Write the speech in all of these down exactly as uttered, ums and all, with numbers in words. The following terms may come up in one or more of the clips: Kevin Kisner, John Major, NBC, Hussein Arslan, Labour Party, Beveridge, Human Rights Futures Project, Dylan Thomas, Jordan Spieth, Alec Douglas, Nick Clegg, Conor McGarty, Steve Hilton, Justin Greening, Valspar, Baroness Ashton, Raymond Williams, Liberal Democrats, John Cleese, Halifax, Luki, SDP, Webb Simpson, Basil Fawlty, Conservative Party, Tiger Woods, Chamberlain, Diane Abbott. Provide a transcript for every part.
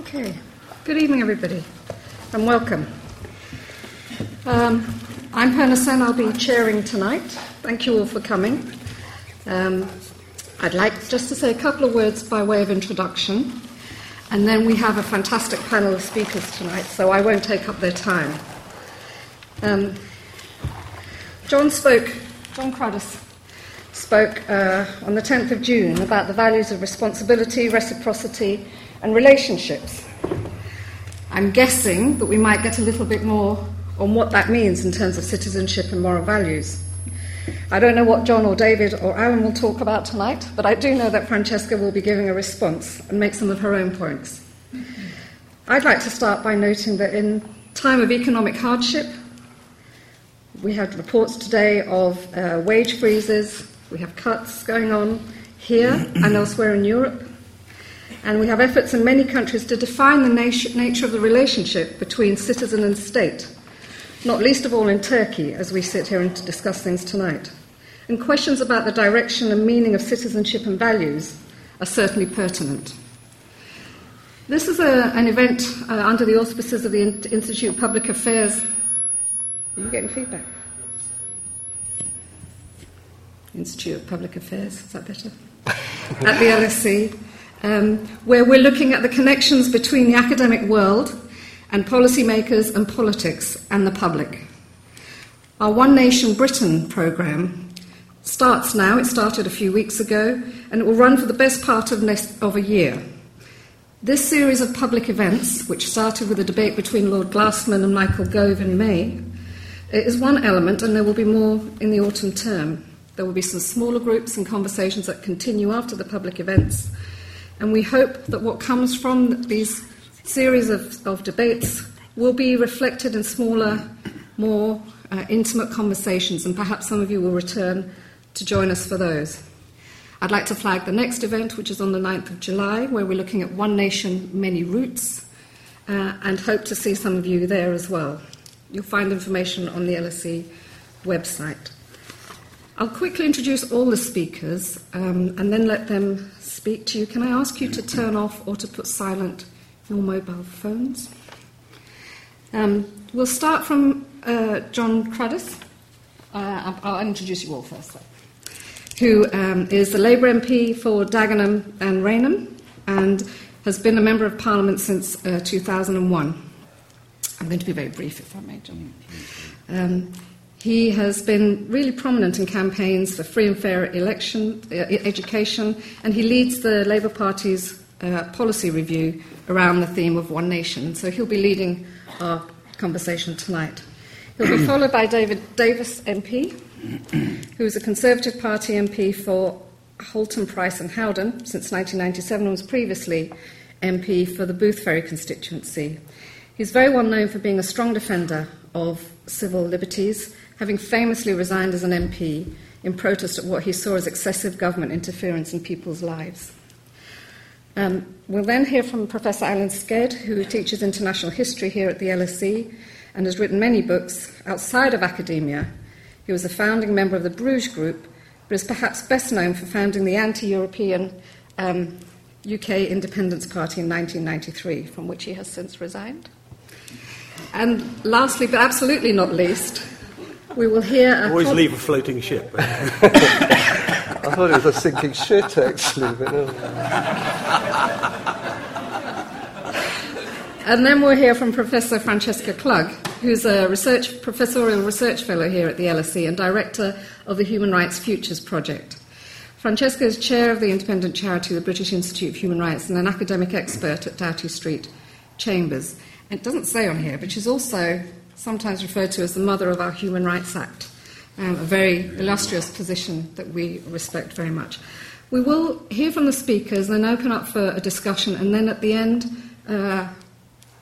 Okay. Good evening, everybody, and welcome. Um, I'm Pernasen. I'll be chairing tonight. Thank you all for coming. Um, I'd like just to say a couple of words by way of introduction, and then we have a fantastic panel of speakers tonight, so I won't take up their time. Um, John spoke, John Cruddas spoke uh, on the tenth of June about the values of responsibility, reciprocity, and relationships. I'm guessing that we might get a little bit more on what that means in terms of citizenship and moral values. I don't know what John or David or Alan will talk about tonight, but I do know that Francesca will be giving a response and make some of her own points. I'd like to start by noting that in time of economic hardship, we had reports today of uh, wage freezes, we have cuts going on here and elsewhere in Europe, and we have efforts in many countries to define the nat- nature of the relationship between citizen and state, not least of all in Turkey, as we sit here and discuss things tonight. And questions about the direction and meaning of citizenship and values are certainly pertinent. This is a, an event uh, under the auspices of the Institute of Public Affairs. Are you getting feedback? Institute of Public Affairs, is that better? At the L S E, um, where we're looking at the connections between the academic world and policymakers and politics and the public. Our One Nation Britain programme starts now. It started a few weeks ago, and it will run for the best part of, next, of a year. This series of public events, which started with a debate between Lord Glasman and Michael Gove in May, is one element, and there will be more in the autumn term. There will be some smaller groups and conversations that continue after the public events, and we hope that what comes from these series of, of debates will be reflected in smaller, more uh, intimate conversations, and perhaps some of you will return to join us for those. I'd like to flag the next event, which is on the ninth of July, where we're looking at One Nation, Many Roots, uh, and hope to see some of you there as well. You'll find information on the L S E website. I'll quickly introduce all the speakers um, and then let them speak to you. Can I ask you to turn off or to put silent your mobile phones? Um, we'll start from uh, John Cruddas. Uh, I'll introduce you all first, though, who um, is the Labour M P for Dagenham and Rainham and has been a Member of Parliament since uh, two thousand one. I'm going to be very brief, if I may, John. Um, he has been really prominent in campaigns for free and fair election, uh, education, and he leads the Labour Party's uh, policy review around the theme of One Nation. So he'll be leading our conversation tonight. He'll be followed by David Davis M P, who is a Conservative Party M P for Haltemprice and Howden since nineteen ninety-seven and was previously M P for the Boothferry constituency. He's very well known for being a strong defender of civil liberties, having famously resigned as an M P in protest at what he saw as excessive government interference in people's lives. Um, we'll then hear from Professor Alan Sked, who teaches international history here at the L S E and has written many books outside of academia. He was a founding member of the Bruges Group, but is perhaps best known for founding the anti-European um, U K Independence Party in nineteen ninety-three, from which he has since resigned. And lastly, but absolutely not least, we will hear... A Always con- leave a floating ship. I thought it was a sinking shit, actually. But no. And then we'll hear from Professor Francesca Klug, who's a research professorial research fellow here at the L S E and director of the Human Rights Futures Project. Francesca is chair of the independent charity, the British Institute of Human Rights, and an academic expert at Doughty Street Chambers. It doesn't say on here, but she's also sometimes referred to as the mother of our Human Rights Act, um, a very illustrious position that we respect very much. We will hear from the speakers and then open up for a discussion, and then at the end, uh,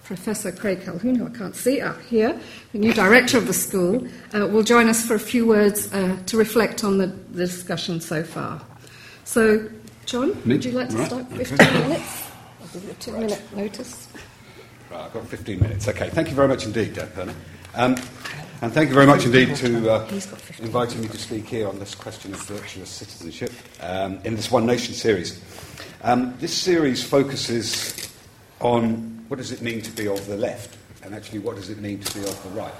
Professor Craig Calhoun, who I can't see up here, the new director of the school, uh, will join us for a few words uh, to reflect on the, the discussion so far. So, John, Me? would you like to right. start with okay. fifteen minutes? I'll give you a two-minute right. notice. Right, I've got fifteen minutes. Okay, thank you very much indeed, Dan Perna. Um, and thank you very much indeed to uh, inviting me to speak here on this question of virtuous citizenship um, in this One Nation series. Um, this series focuses on what does it mean to be of the left, and actually what does it mean to be of the right?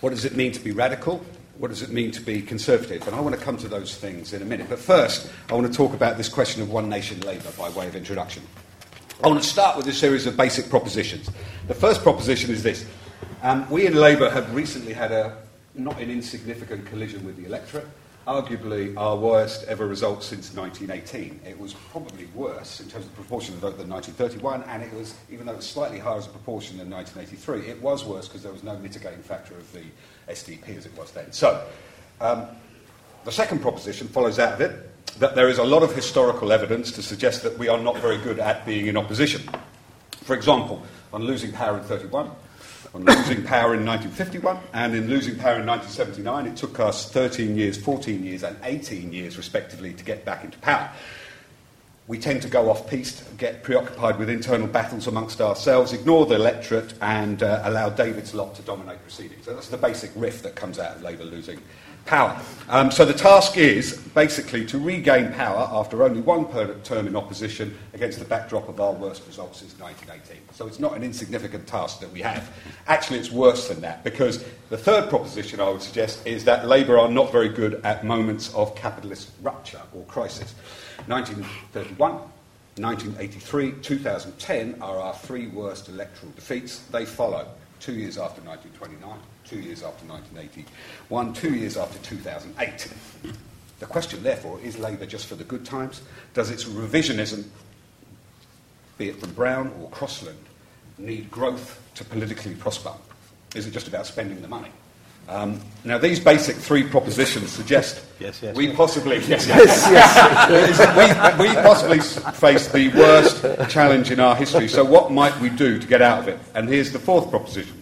What does it mean to be radical? What does it mean to be conservative? And I want to come to those things in a minute. But first, I want to talk about this question of One Nation Labour by way of introduction. I want to start with a series of basic propositions. The first proposition is this. Um, we in Labour have recently had a not an insignificant collision with the electorate, arguably our worst ever result since nineteen eighteen. It was probably worse in terms of the proportion of the vote than nineteen thirty-one, and it was, even though it was slightly higher as a proportion than nineteen eighty-three, it was worse because there was no mitigating factor of the S D P as it was then. So, um, the second proposition follows out of it, that there is a lot of historical evidence to suggest that we are not very good at being in opposition. For example, on losing power in thirty-one, on losing power in nineteen fifty-one, and in losing power in nineteen seventy-nine, it took us thirteen years, fourteen years, and eighteen years, respectively, to get back into power. We tend to go off-piste, get preoccupied with internal battles amongst ourselves, ignore the electorate, and uh, allow David's lot to dominate proceedings. So that's the basic riff that comes out of Labour losing power. Um, so the task is, basically, to regain power after only one per- term in opposition against the backdrop of our worst results since nineteen eighteen. So it's not an insignificant task that we have. Actually, it's worse than that, because the third proposition I would suggest is that Labour are not very good at moments of capitalist rupture or crisis. nineteen thirty-one, nineteen eighty-three, two thousand ten are our three worst electoral defeats. They follow two years after nineteen twenty-nine, two years after nineteen eighty-one, two years after two thousand eight. The question, therefore, is Labour just for the good times? Does its revisionism, be it from Brown or Crosland, need growth to politically prosper? Is it just about spending the money? Um, now, these basic three propositions suggest yes, yes, we yes. possibly yes, yes, yes. we, we possibly face the worst challenge in our history. So what might we do to get out of it? And here's the fourth proposition.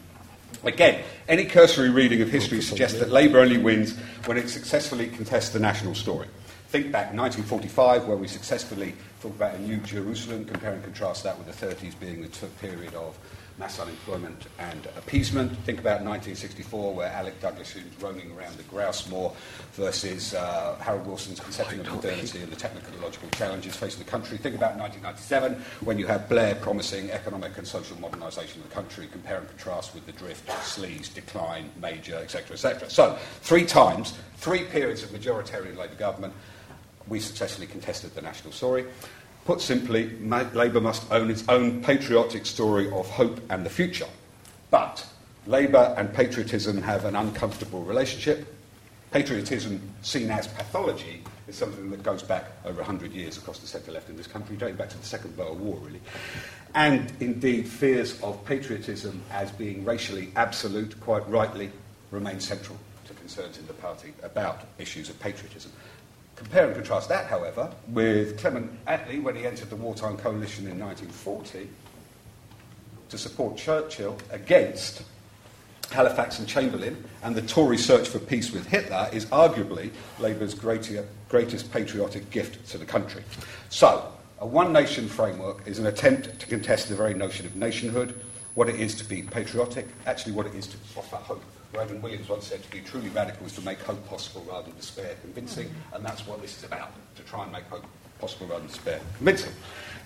Again, any cursory reading of history suggests that Labour only wins when it successfully contests the national story. Think back nineteen forty-five, where we successfully talked about a new Jerusalem, compare and contrast that with the thirties being the t- period of mass unemployment and appeasement. Think about nineteen sixty-four, where Alec Douglas is roaming around the grouse moor versus uh, Harold Wilson's conception of modernity and the technological challenges facing the country. Think about nineteen ninety-seven, when you have Blair promising economic and social modernisation of the country, compare and contrast with the drift, sleaze, decline, major, et cetera, et cetera. So, three times, three periods of majoritarian Labour government, we successfully contested the national story. Put simply, Labour must own its own patriotic story of hope and the future. But Labour and patriotism have an uncomfortable relationship. Patriotism, seen as pathology, is something that goes back over one hundred years across the centre-left in this country, dating back to the Second World War, really. And, indeed, fears of patriotism as being racially absolute, quite rightly, remain central to concerns in the party about issues of patriotism. Compare and contrast that, however, with Clement Attlee when he entered the wartime coalition in nineteen forty to support Churchill against Halifax and Chamberlain, and the Tory search for peace with Hitler is arguably Labour's greater, greatest patriotic gift to the country. So, a One Nation framework is an attempt to contest the very notion of nationhood, what it is to be patriotic, actually what it is to offer hope. Raymond Williams once said to be truly radical is to make hope possible rather than despair convincing, and that's what this is about, to try and make hope possible rather than despair convincing.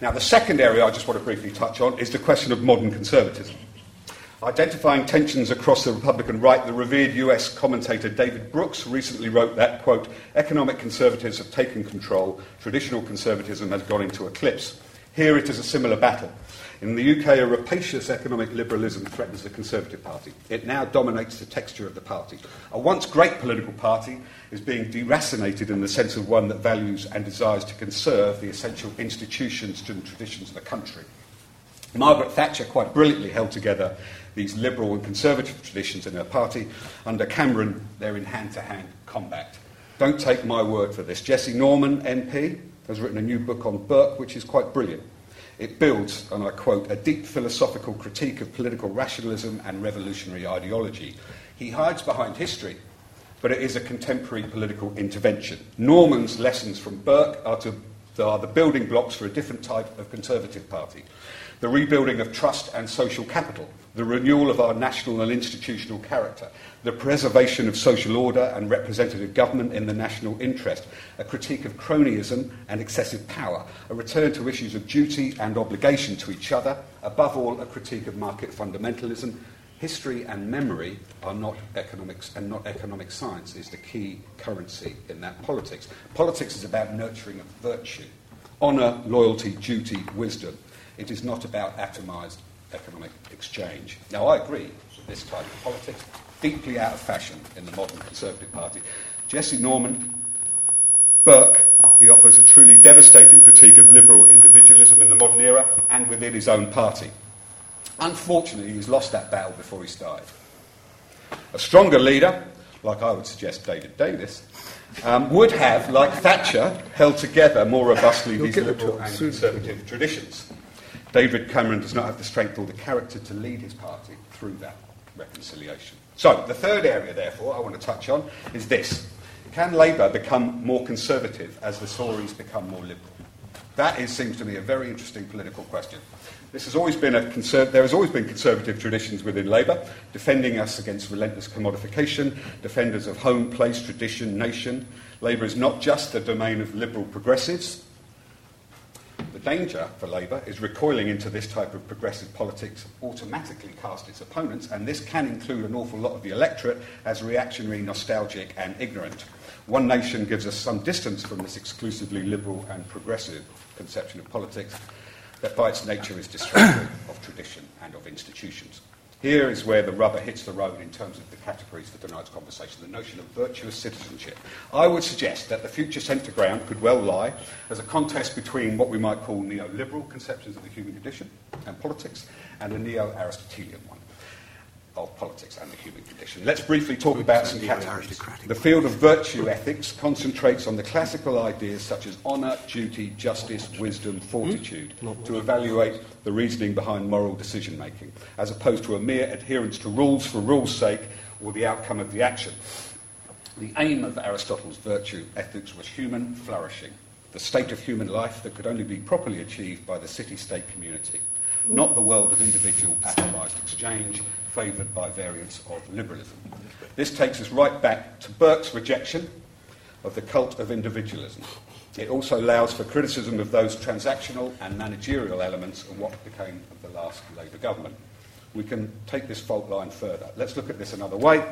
Now, the second area I just want to briefly touch on is the question of modern conservatism. Identifying tensions across the Republican right, the revered U S commentator David Brooks recently wrote that, quote, economic conservatives have taken control, traditional conservatism has gone into eclipse. Here it is a similar battle. In the U K, a rapacious economic liberalism threatens the Conservative Party. It now dominates the texture of the party. A once great political party is being deracinated in the sense of one that values and desires to conserve the essential institutions and traditions of the country. Margaret Thatcher quite brilliantly held together these liberal and conservative traditions in her party. Under Cameron, they're in hand-to-hand combat. Don't take my word for this. Jesse Norman, M P, has written a new book on Burke, which is quite brilliant. It builds, and I quote, a deep philosophical critique of political rationalism and revolutionary ideology. He hides behind history, but it is a contemporary political intervention. Norman's lessons from Burke are to that are the building blocks for a different type of Conservative Party, the rebuilding of trust and social capital, the renewal of our national and institutional character, the preservation of social order and representative government in the national interest, a critique of cronyism and excessive power, a return to issues of duty and obligation to each other, above all, a critique of market fundamentalism. History and memory are not economics, and not economic science is the key currency in that politics. Politics is about nurturing of virtue, honour, loyalty, duty, wisdom. It is not about atomised economic exchange. Now, I agree that this type of politics is deeply out of fashion in the modern Conservative Party. Jesse Norman, Burke, he offers a truly devastating critique of liberal individualism in the modern era and within his own party. Unfortunately, he's lost that battle before he's died. A stronger leader, like I would suggest David Davis, um, would have, like Thatcher, held together more robustly these liberal and conservative traditions. David Cameron does not have the strength or the character to lead his party through that reconciliation. So, the third area, therefore, I want to touch on is this. Can Labour become more conservative as the Tories become more liberal? That is, seems to me, a very interesting political question. This has always been a conser- there has always been conservative traditions within Labour, defending us against relentless commodification, defenders of home, place, tradition, nation. Labour is not just the domain of liberal progressives. The danger for Labour is recoiling into this type of progressive politics automatically cast its opponents, and this can include an awful lot of the electorate, as reactionary, nostalgic and ignorant. One Nation gives us some distance from this exclusively liberal and progressive conception of politics that by its nature is destructive of tradition and of institutions. Here is where the rubber hits the road in terms of the categories for tonight's conversation, the notion of virtuous citizenship. I would suggest that the future centre ground could well lie as a contest between what we might call neoliberal conceptions of the human condition and politics and a neo-Aristotelian one of politics and the human condition. Let's briefly talk about some categories. The field of virtue ethics concentrates on the classical ideas such as honour, duty, justice, wisdom, fortitude, to evaluate the reasoning behind moral decision-making, as opposed to a mere adherence to rules for rules' sake or the outcome of the action. The aim of Aristotle's virtue ethics was human flourishing, the state of human life that could only be properly achieved by the city-state community, not the world of individual atomised exchange, favoured by variants of liberalism. This takes us right back to Burke's rejection of the cult of individualism. It also allows for criticism of those transactional and managerial elements of what became of the last Labour government. We can take this fault line further. Let's look at this another way.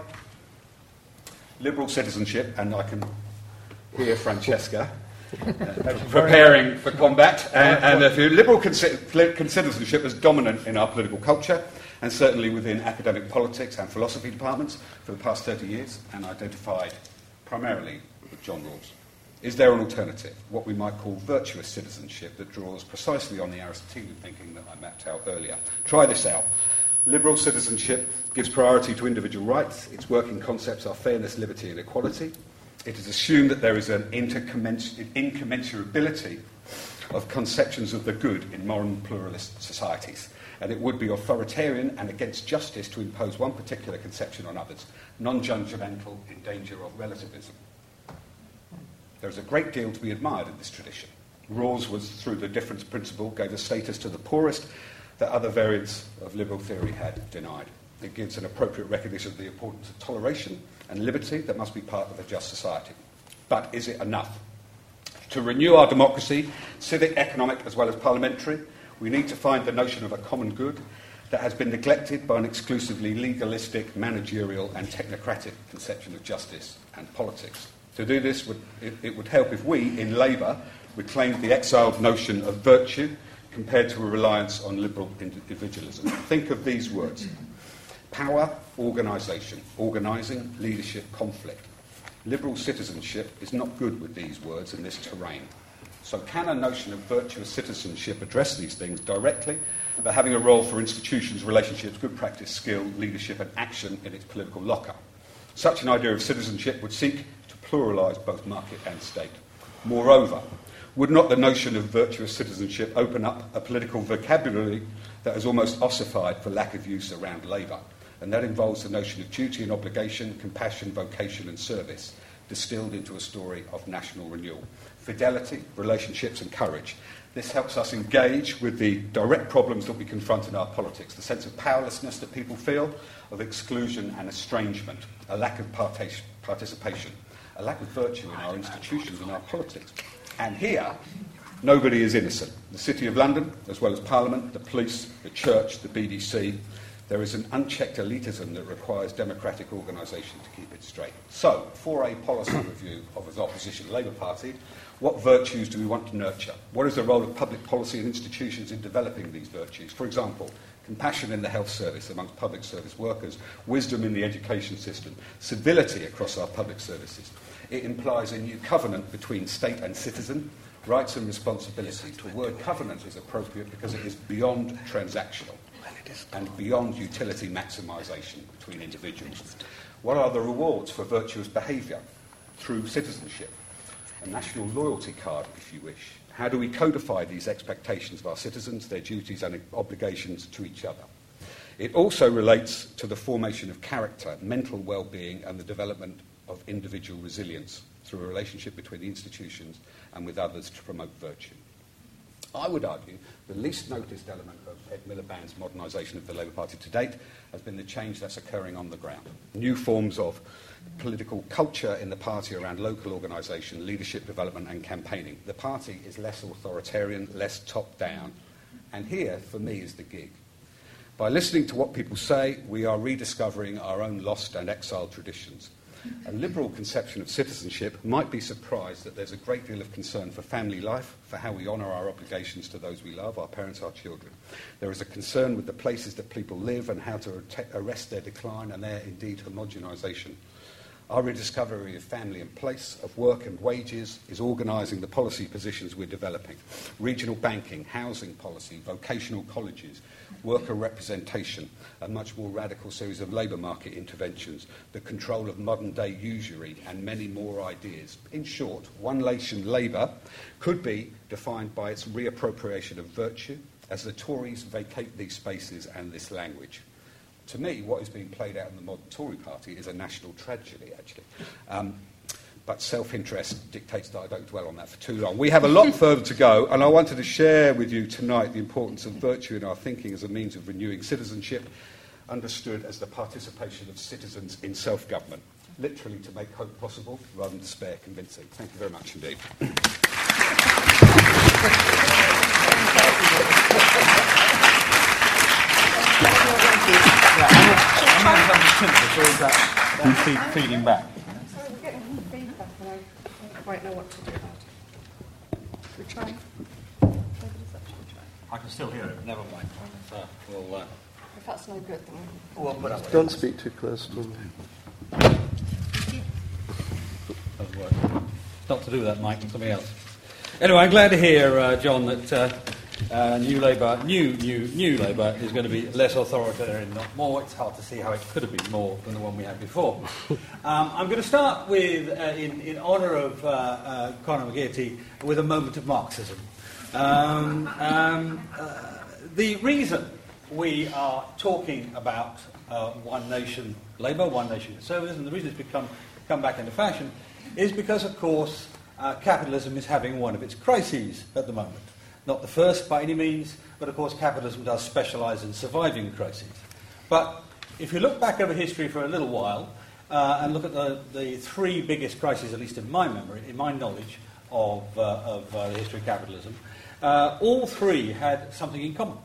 Liberal citizenship, and I can hear Francesca uh, preparing for combat, and, and if you, liberal citizenship is dominant in our political culture, and certainly within academic politics and philosophy departments for the past thirty years, and identified primarily with John Rawls. Is there an alternative, what we might call virtuous citizenship, that draws precisely on the Aristotelian thinking that I mapped out earlier? Try this out. Liberal citizenship gives priority to individual rights. Its working concepts are fairness, liberty, and equality. It is assumed that there is an intercommensurability incommensurability of conceptions of the good in modern pluralist societies. And it would be authoritarian and against justice to impose one particular conception on others, non-judgmental, in danger of relativism. There is a great deal to be admired in this tradition. Rawls was, through the difference principle, gave a status to the poorest that other variants of liberal theory had denied. It gives an appropriate recognition of the importance of toleration and liberty that must be part of a just society. But is it enough? To renew our democracy, civic, economic, as well as parliamentary, we need to find the notion of a common good that has been neglected by an exclusively legalistic, managerial and technocratic conception of justice and politics. To do this, would, it, it would help if we, in Labour, reclaimed the exiled notion of virtue compared to a reliance on liberal individualism. Think of these words. Power, organisation, organising, leadership, conflict. Liberal citizenship is not good with these words in this terrain. So can a notion of virtuous citizenship address these things directly, but having a role for institutions, relationships, good practice, skill, leadership and action in its political locker? Such an idea of citizenship would seek to pluralise both market and state. Moreover, would not the notion of virtuous citizenship open up a political vocabulary that has almost ossified for lack of use around Labour? And that involves the notion of duty and obligation, compassion, vocation and service. distilled into a story of national renewal. Fidelity, relationships and courage. This helps us engage with the direct problems that we confront in our politics, the sense of powerlessness that people feel, of exclusion and estrangement, a lack of partic- participation, a lack of virtue in our institutions and our politics. And here, nobody is innocent. The City of London, as well as Parliament, the police, the church, the B B C, there is an unchecked elitism that requires democratic organisation to keep it straight. So, for a policy review of the opposition Labour Party, what virtues do we want to nurture? What is the role of public policy and institutions in developing these virtues? For example, compassion in the health service amongst public service workers, wisdom in the education system, civility across our public services. It implies a new covenant between state and citizen, rights and responsibilities. The word covenant is appropriate because it is beyond transactional and beyond utility maximisation between individuals. What are the rewards for virtuous behaviour? Through citizenship. A national loyalty card, if you wish. How do we codify these expectations of our citizens, their duties and obligations to each other? It also relates to the formation of character, mental well-being and the development of individual resilience through a relationship between the institutions and with others to promote virtue. I would argue the least noticed element of Ed Miliband's modernisation of the Labour Party to date has been the change that's occurring on the ground. New forms of political culture in the party around local organisation, leadership development and campaigning. The party is less authoritarian, less top-down. And here, for me, is the gig. By listening to what people say, we are rediscovering our own lost and exiled traditions. A liberal conception of citizenship might be surprised that there's a great deal of concern for family life, for how we honour our obligations to those we love, our parents, our children. There is a concern with the places that people live and how to arrest their decline and their, indeed, homogenisation. Our rediscovery of family and place, of work and wages, is organising the policy positions we're developing. Regional banking, housing policy, vocational colleges, worker representation, a much more radical series of labour market interventions, the control of modern-day usury, and many more ideas. In short, One Nation Labour could be defined by its reappropriation of virtue as the Tories vacate these spaces and this language. To me, what is being played out in the modern Tory party is a national tragedy, actually. Um, but self-interest dictates that I don't dwell on that for too long. We have a lot further to go, and I wanted to share with you tonight the importance of virtue in our thinking as a means of renewing citizenship, understood as the participation of citizens in self-government, literally to make hope possible rather than despair convincing. Thank you very much indeed. Yeah, I'm going to have the symptoms, all that, that feed, feeding back. Sorry, we're getting feedback and I don't quite know what to do about it. Should we try? I can still hear it, never mind. Uh, we'll, uh, if that's no good, then we'll put up. Don't speak too close to me. Doesn't work. Not to do with that, Mike, and something else. Anyway, I'm glad to hear, uh, John, that... Uh, Uh, new Labour, new, new, new Labour is going to be less authoritarian, not more. It's hard to see how it could have been more than the one we had before. Um, I'm going to start with, uh, in, in honour of uh, uh, Conor McGarty, with a moment of Marxism. Um, um, uh, the reason we are talking about uh, One Nation Labour, One Nation Conservatism, and the reason it's become come back into fashion is because, of course, uh, capitalism is having one of its crises at the moment. Not the first by any means, but of course capitalism does specialise in surviving crises. But if you look back over history for a little while uh, and look at the, the three biggest crises, at least in my memory, in my knowledge of, uh, of uh, the history of capitalism, uh, all three had something in common.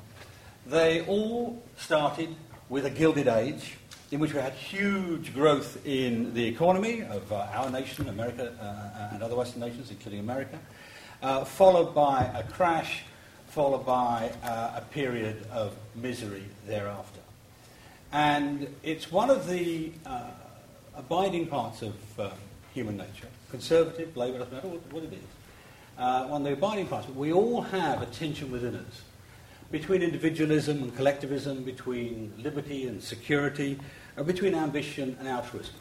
They all started with a Gilded Age in which we had huge growth in the economy of uh, our nation, America, uh, and other Western nations, including America. Uh, followed by a crash, followed by uh, a period of misery thereafter. And it's one of the uh, abiding parts of uh, human nature. Conservative, Labour, doesn't matter what it is. Uh, one of the abiding parts. We all have a tension within us between individualism and collectivism, between liberty and security, and between ambition and altruism.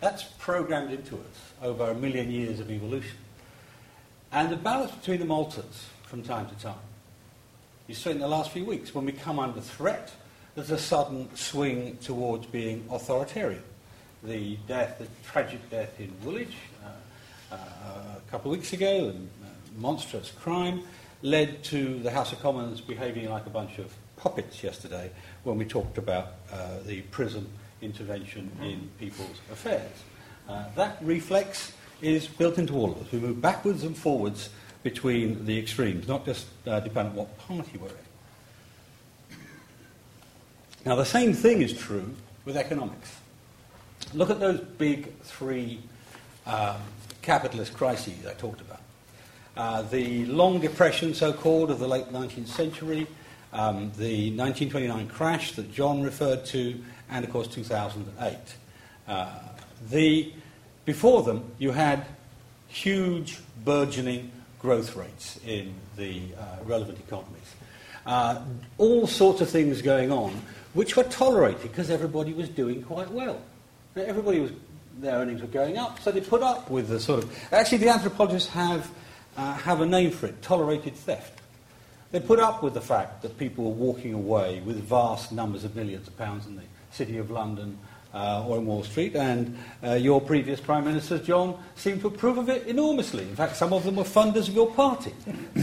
That's programmed into us over a million years of evolution. And the balance between them alters from time to time. You see it in the last few weeks. When we come under threat, there's a sudden swing towards being authoritarian. the death, the tragic death in Woolwich uh, uh, a couple of weeks ago, and uh, monstrous crime, led to the House of Commons behaving like a bunch of puppets yesterday when we talked about uh, the prison intervention in people's affairs. Uh, that reflex is built into all of us. We move backwards and forwards between the extremes, not just uh, depending on what party we're in. Now, the same thing is true with economics. Look at those big three um, capitalist crises I talked about. Uh, the Long Depression, so-called, of the late nineteenth century, um, the nineteen twenty-nine crash that John referred to, and, of course, two thousand eight. Uh, the, before them, you had huge, burgeoning growth rates in the uh, relevant economies. Uh, all sorts of things going on, which were tolerated because everybody was doing quite well. Everybody was, their earnings were going up, so they put up with the sort of... Actually, the anthropologists have, uh, have a name for it, tolerated theft. They put up with the fact that people were walking away with vast numbers of millions of pounds in the City of London uh, or in Wall Street, and uh, your previous Prime Minister, John, seemed to approve of it enormously. In fact, some of them were funders of your party.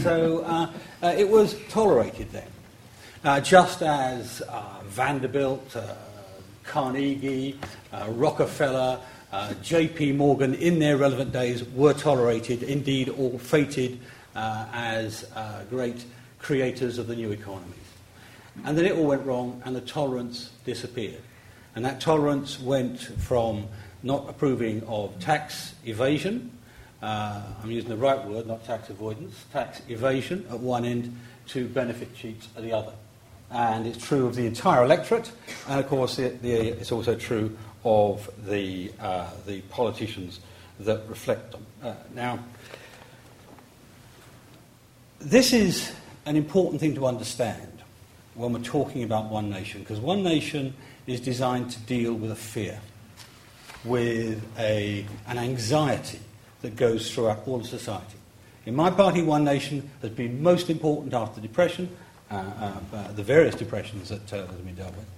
So uh, uh, it was tolerated then. Uh, just as uh, Vanderbilt... Uh, Carnegie, uh, Rockefeller, uh, J P Morgan, in their relevant days, were tolerated, indeed all fated uh, as uh, great creators of the new economies. And then it all went wrong, and the tolerance disappeared. And that tolerance went from not approving of tax evasion, uh, I'm using the right word, not tax avoidance, tax evasion at one end, to benefit cheats at the other. And it's true of the entire electorate, and of course it, the, it's also true of the, uh, the politicians that reflect them. Uh, now, this is an important thing to understand when we're talking about One Nation, because One Nation is designed to deal with a fear, with a, an anxiety that goes throughout all of society. In my party, One Nation has been most important after the Depression, Uh, uh, uh, the various depressions that, uh, that have been dealt with.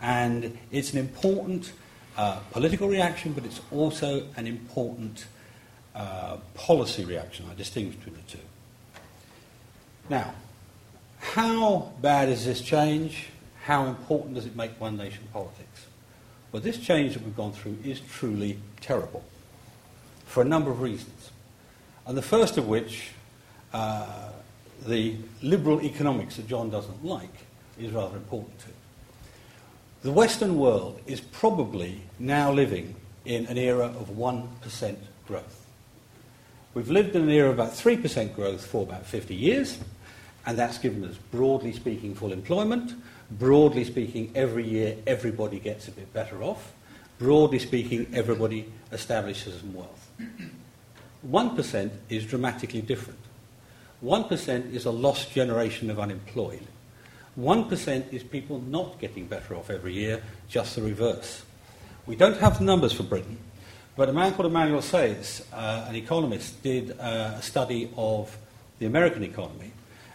And it's an important uh, political reaction, but it's also an important uh, policy reaction. I distinguish between the two. Now, how bad is this change? How important does it make One Nation politics? Well, this change that we've gone through is truly terrible for a number of reasons. And the first of which... Uh, the liberal economics that John doesn't like is rather important to him. The Western world is probably now living in an era of one percent growth. We've lived in an era of about three percent growth for about fifty years, and that's given us, broadly speaking, full employment. Broadly speaking, every year everybody gets a bit better off. Broadly speaking, everybody establishes some wealth. one percent is dramatically different. one percent is a lost generation of unemployed. one percent is people not getting better off every year, just the reverse. We don't have the numbers for Britain, but a man called Emmanuel Sayers, uh, an economist, did uh, a study of the American economy,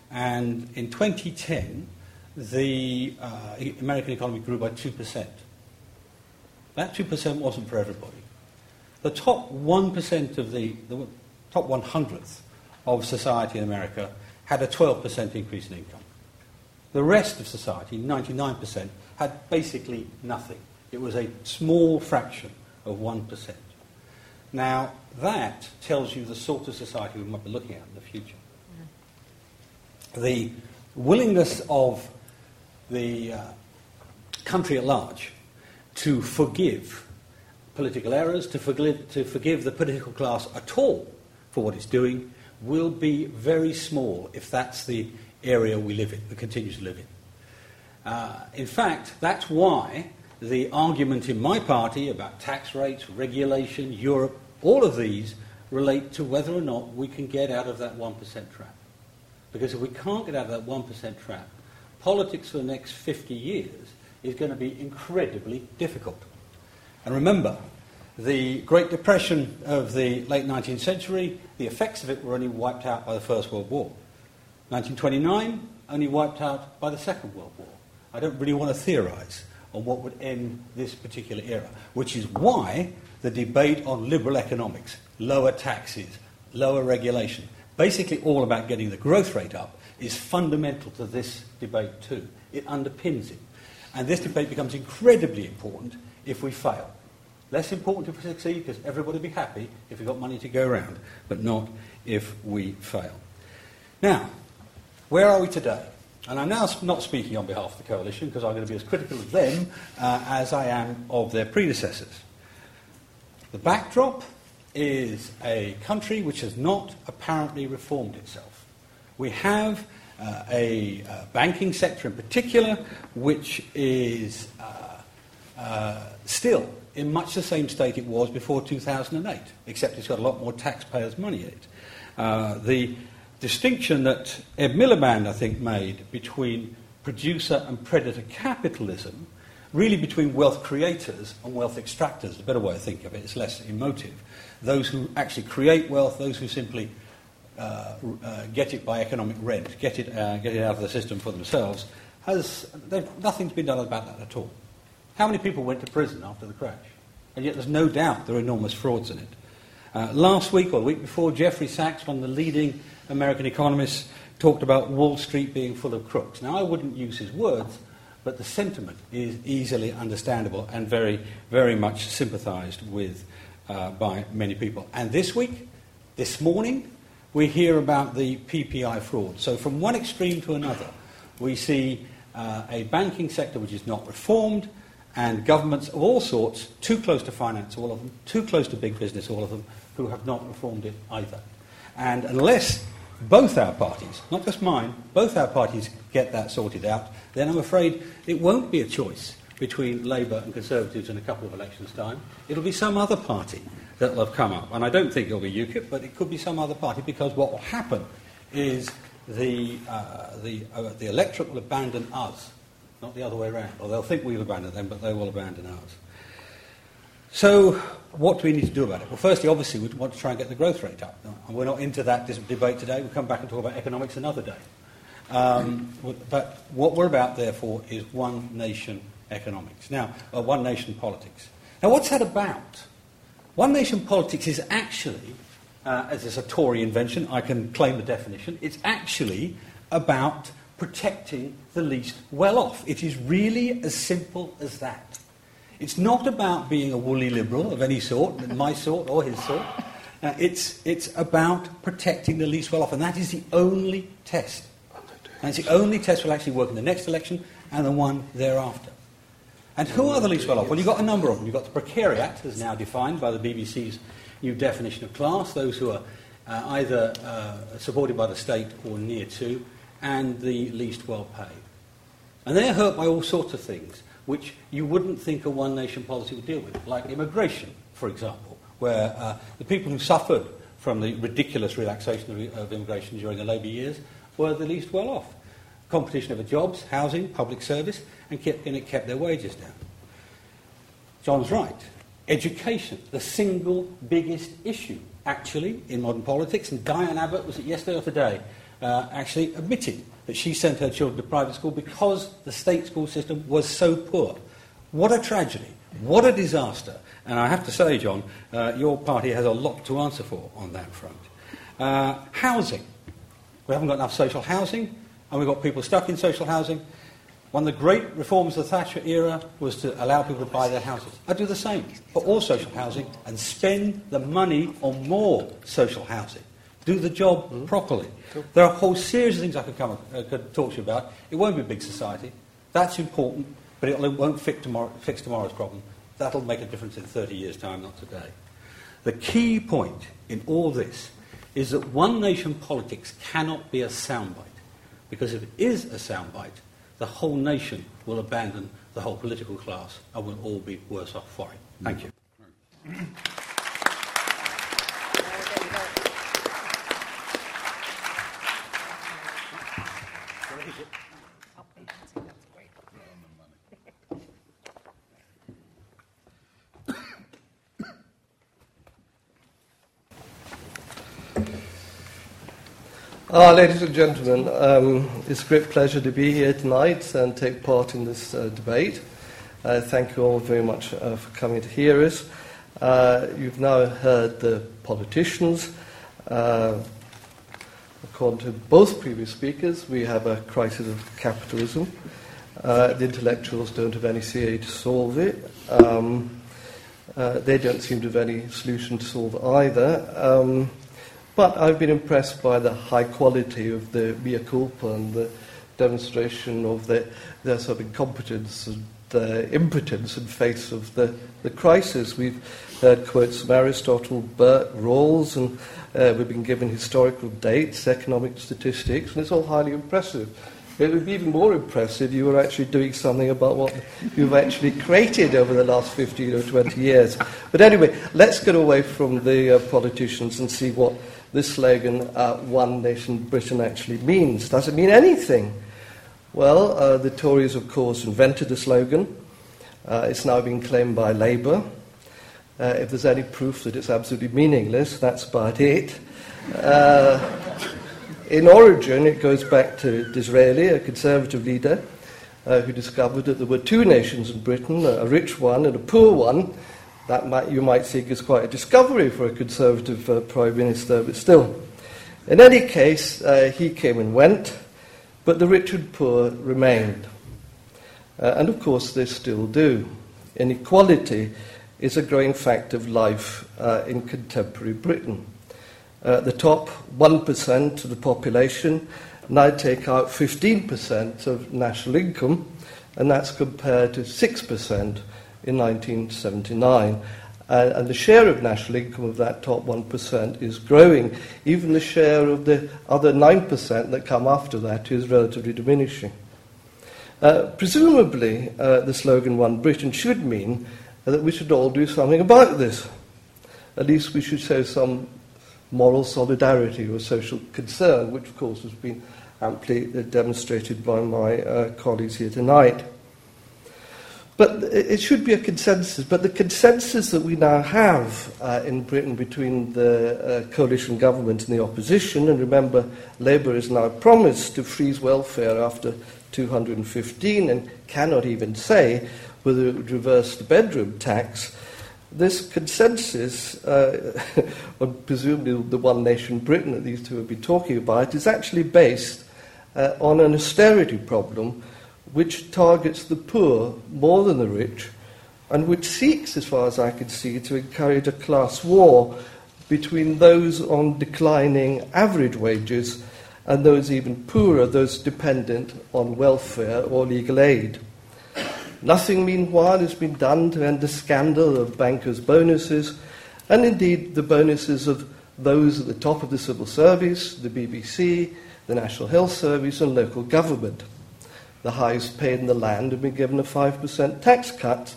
and in twenty ten, the uh, American economy grew by two percent. That two percent wasn't for everybody. The top one percent of the, the top one hundredth of society in America had a twelve percent increase in income. The rest of society, ninety-nine percent, had basically nothing. It was a small fraction of one percent. Now, that tells you the sort of society we might be looking at in the future. Yeah. The willingness of the uh, country at large to forgive political errors, to forgive, to forgive the political class at all for what it's doing, will be very small if that's the area we live in, we continue to live in. Uh, in fact, that's why the argument in my party about tax rates, regulation, Europe, all of these relate to whether or not we can get out of that one percent trap. Because if we can't get out of that one percent trap, politics for the next fifty years is going to be incredibly difficult. And remember, the Great Depression of the late nineteenth century, the effects of it were only wiped out by the First World War. nineteen twenty-nine, only wiped out by the Second World War. I don't really want to theorize on what would end this particular era, which is why the debate on liberal economics, lower taxes, lower regulation, basically all about getting the growth rate up, is fundamental to this debate too. It underpins it. And this debate becomes incredibly important if we fail. Less important if we succeed, because everybody will be happy if we've got money to go around, but not if we fail. Now, where are we today? And I'm now not speaking on behalf of the coalition, because I'm going to be as critical of them uh, as I am of their predecessors. The backdrop is a country which has not apparently reformed itself. We have uh, a uh, banking sector in particular which is uh, uh, still in much the same state it was before two thousand eight, except it's got a lot more taxpayers' money in it. Uh, the distinction that Ed Miliband, I think, made between producer and predator capitalism, really between wealth creators and wealth extractors, is a better way to think of it, it's less emotive. Those who actually create wealth, those who simply uh, uh, get it by economic rent, get it, uh, get it out of the system for themselves, has nothing's been done about that at all. How many people went to prison after the crash? And yet there's no doubt there are enormous frauds in it. Uh, last week or the week before, Jeffrey Sachs, one of the leading American economists, talked about Wall Street being full of crooks. Now, I wouldn't use his words, but the sentiment is easily understandable and very, very much sympathised with uh, by many people. And this week, this morning, we hear about the P P I fraud. So from one extreme to another, we see uh, a banking sector which is not reformed, and governments of all sorts, too close to finance, all of them, too close to big business, all of them, who have not reformed it either. And unless both our parties, not just mine, both our parties get that sorted out, then I'm afraid it won't be a choice between Labour and Conservatives in a couple of elections' time. It'll be some other party that will have come up. And I don't think it'll be UKIP, but it could be some other party, because what will happen is the, uh, the, uh, the electorate will abandon us, not the other way around. Or they'll think we'll abandon them, but they will abandon ours. So what do we need to do about it? Well, firstly, obviously, we want to try and get the growth rate up. And we're not into that debate today. We'll come back and talk about economics another day. Um, but what we're about, therefore, is one nation economics. Now, uh, one nation politics. Now, what's that about? One nation politics is actually, uh, as it's a Tory invention, I can claim the definition, it's actually about protecting the least well-off. It is really as simple as that. It's not about being a woolly liberal of any sort, my sort or his sort. Uh, it's, it's about protecting the least well-off, and that is the only test. And it's the only test that will actually work in the next election and the one thereafter. And who are the least well-off? Well, you've got a number of them. You've got the precariat, as now defined by the B B C's new definition of class, those who are uh, either uh, supported by the state or near to, and the least well-paid. And they're hurt by all sorts of things which you wouldn't think a one-nation policy would deal with, like immigration, for example, where uh, the people who suffered from the ridiculous relaxation of immigration during the Labour years were the least well-off. Competition over jobs, housing, public service, and, kept, and it kept their wages down. John's right. Education, the single biggest issue, actually, in modern politics, and Diane Abbott, was it yesterday or today, Uh, actually admitted that she sent her children to private school because the state school system was so poor. What a tragedy. What a disaster. And I have to say, John, uh, your party has a lot to answer for on that front. Uh, housing. We haven't got enough social housing, and we've got people stuck in social housing. One of the great reforms of the Thatcher era was to allow people to buy their houses. I do the same for all social housing and spend the money on more social housing. Do the job mm-hmm. properly. Cool. There are a whole series of things I could, come, uh, could talk to you about. It won't be a big society. That's important, but it won't fix, tomorrow, fix tomorrow's problem. That'll make a difference in thirty years' time, not today. The key point in all this is that one nation politics cannot be a soundbite, because if it is a soundbite, the whole nation will abandon the whole political class and we'll all be worse off for it. Thank you. Mm-hmm. Ah, ladies and gentlemen, um, it's a great pleasure to be here tonight and take part in this uh, debate. Uh, thank you all very much uh, for coming to hear us. Uh, you've now heard the politicians. Uh, according to both previous speakers, we have a crisis of capitalism. Uh, the intellectuals don't have any C A to solve it. Um, uh, they don't seem to have any solution to solve either. Um, but I've been impressed by the high quality of the mea culpa and the demonstration of the, their sort of incompetence and uh, impotence in face of the, the crisis. We've heard quotes from Aristotle, Burke, Rawls, and uh, we've been given historical dates, economic statistics, and it's all highly impressive. It would be even more impressive if you were actually doing something about what you've actually created over the last fifteen or twenty years. But anyway, let's get away from the uh, politicians and see what this slogan, uh, One Nation Britain, actually means. Does it mean anything? Well, uh, the Tories, of course, invented the slogan. Uh, it's now been claimed by Labour. Uh, if there's any proof that it's absolutely meaningless, that's about it. Uh, In origin, it goes back to Disraeli, a Conservative leader, uh, who discovered that there were two nations in Britain, a rich one and a poor one. That might, you might think is quite a discovery for a Conservative uh, Prime Minister, but still. In any case, uh, he came and went, but the rich and poor remained. Uh, and of course, they still do. Inequality is a growing fact of life uh, in contemporary Britain. Uh, the top one percent of the population now take out fifteen percent of national income, and that's compared to six percent in nineteen seventy-nine. Uh, and the share of national income of that top one percent is growing. Even the share of the other nine percent that come after that is relatively diminishing. Uh, presumably, uh, the slogan One Britain should mean that we should all do something about this. At least we should show some moral solidarity or social concern, which, of course, has been amply demonstrated by my uh, colleagues here tonight. But it should be a consensus. But the consensus that we now have uh, in Britain between the uh, coalition government and the opposition, and remember, Labour is now promised to freeze welfare after two hundred fifteen and cannot even say whether it would reverse the bedroom tax. This consensus, uh, or presumably the One Nation Britain that these two have been talking about, is actually based uh, on an austerity problem which targets the poor more than the rich and which seeks, as far as I can see, to encourage a class war between those on declining average wages and those even poorer, those dependent on welfare or legal aid. Nothing, meanwhile, has been done to end the scandal of bankers' bonuses, and indeed the bonuses of those at the top of the civil service, the B B C, the National Health Service, and local government. The highest paid in the land have been given a five percent tax cut,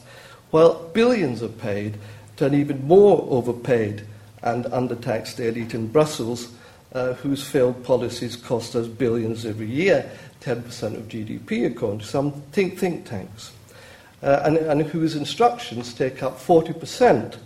while billions are paid to an even more overpaid and undertaxed elite in Brussels, uh, whose failed policies cost us billions every year, ten percent of G D P, according to some think, think tanks. Uh, and, and whose instructions take up forty percent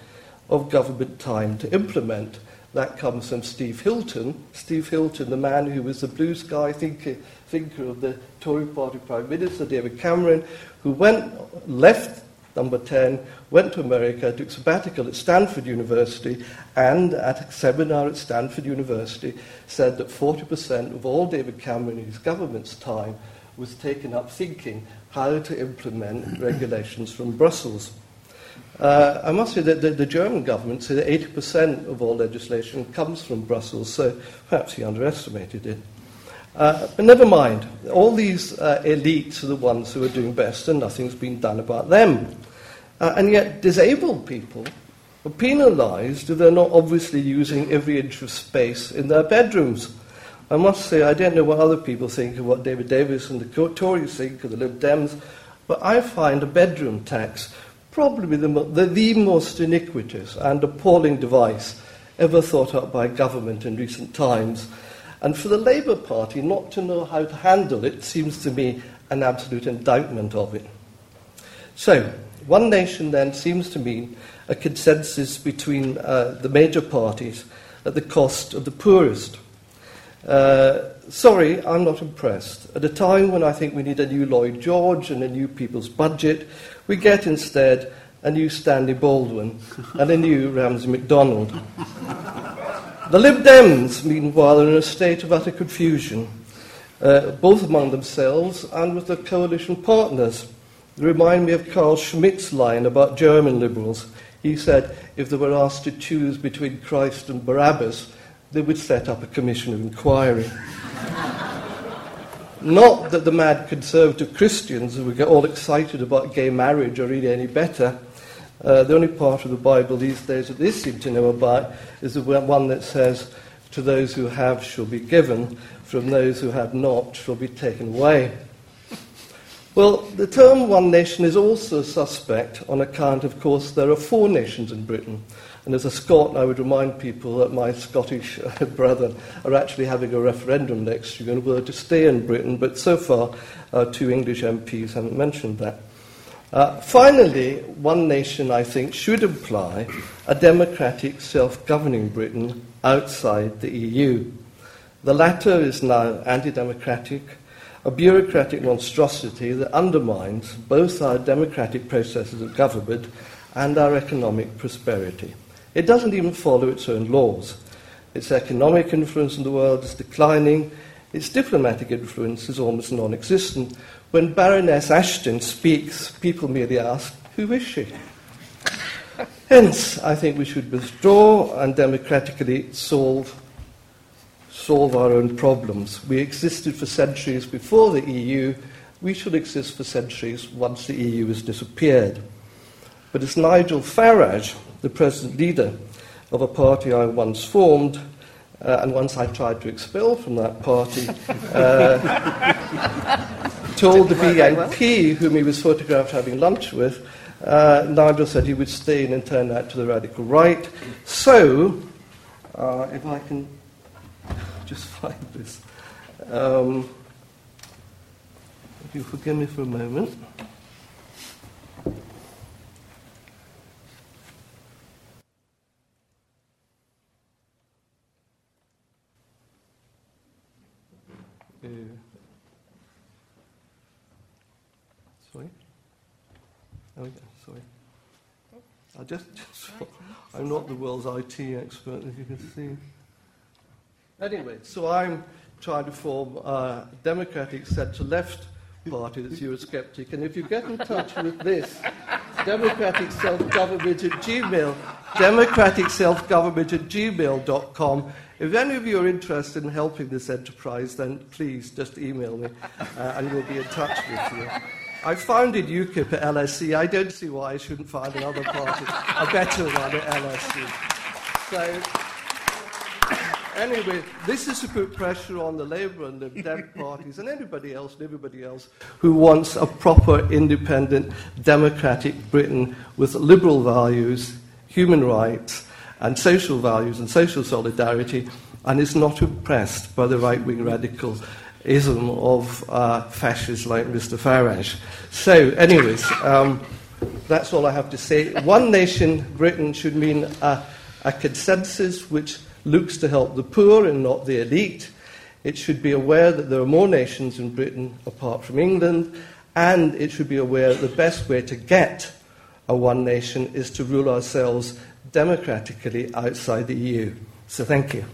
of government time to implement. That comes from Steve Hilton. Steve Hilton, the man who was the blue sky thinker, thinker of the Tory Party Prime Minister, David Cameron, who went left number ten, went to America, took sabbatical at Stanford University, and at a seminar at Stanford University said that forty percent of all David Cameron and his government's time was taken up thinking how to implement regulations from Brussels. Uh, I must say that the, the German government said that eighty percent of all legislation comes from Brussels, so perhaps he underestimated it. Uh, but never mind, all these uh, elites are the ones who are doing best and nothing's been done about them. Uh, and yet disabled people are penalised if they're not obviously using every inch of space in their bedrooms. I must say, I don't know what other people think of what David Davis and the Tories think of the Lib Dems, but I find a bedroom tax probably the, mo- the, the most iniquitous and appalling device ever thought up by government in recent times. And for the Labour Party not to know how to handle it seems to me an absolute indictment of it. So, One Nation then seems to mean a consensus between uh, the major parties at the cost of the poorest. Uh, sorry, I'm not impressed. At a time when I think we need a new Lloyd George and a new People's Budget, we get instead a new Stanley Baldwin and a new Ramsay MacDonald. The Lib Dems, meanwhile, are in a state of utter confusion, uh, both among themselves and with their coalition partners. They remind me of Carl Schmitt's line about German liberals. He said, if they were asked to choose between Christ and Barabbas, they would set up a commission of inquiry. Not that the mad conservative Christians who would get all excited about gay marriage are really any better. Uh, the only part of the Bible these days that they seem to know about is the one that says, to those who have shall be given, from those who have not shall be taken away. Well, the term One Nation is also suspect on account, of course, there are four nations in Britain. And as a Scot, I would remind people that my Scottish brethren are actually having a referendum next year and were to stay in Britain, but so far uh, two English M Ps haven't mentioned that. Uh, finally, One Nation, I think, should imply a democratic, self-governing Britain outside the E U. The latter is now anti-democratic, a bureaucratic monstrosity that undermines both our democratic processes of government and our economic prosperity. It doesn't even follow its own laws. Its economic influence in the world is declining. Its diplomatic influence is almost non-existent. When Baroness Ashton speaks, people merely ask, who is she? Hence, I think we should withdraw and democratically solve solve our own problems. We existed for centuries before the E U. We shall exist for centuries once the E U has disappeared. But as Nigel Farage, the present leader of a party I once formed, uh, and once I tried to expel from that party, uh, told the B N P, whom he was photographed having lunch with, uh, Nigel said he would stay in and turn out to the radical right. So, uh, if I can... just find this. Um, if you forgive me for a moment. Uh, sorry. Oh, yeah, sorry. I just, just. I'm not the world's I T expert, as you can see. Anyway, so I'm trying to form a democratic centre-left party that's Eurosceptic, and if you get in touch with this, democratic self-government at Gmail, democraticselfgovernment at gmail dot com. If any of you are interested in helping this enterprise, then please just email me, uh, and we'll be in touch with you. I founded UKIP at L S E. I don't see why I shouldn't find another party, a better one at L S E. So... Anyway, this is to put pressure on the Labour and the Dem parties and anybody else and everybody else who wants a proper, independent, democratic Britain with liberal values, human rights, and social values and social solidarity, and is not impressed by the right-wing radicalism of uh, fascists like Mister Farage. So, anyways, um, that's all I have to say. One nation, Britain, should mean a, a consensus which... looks to help the poor and not the elite. It should be aware that there are more nations in Britain apart from England, and it should be aware that the best way to get a one nation is to rule ourselves democratically outside the E U. So thank you.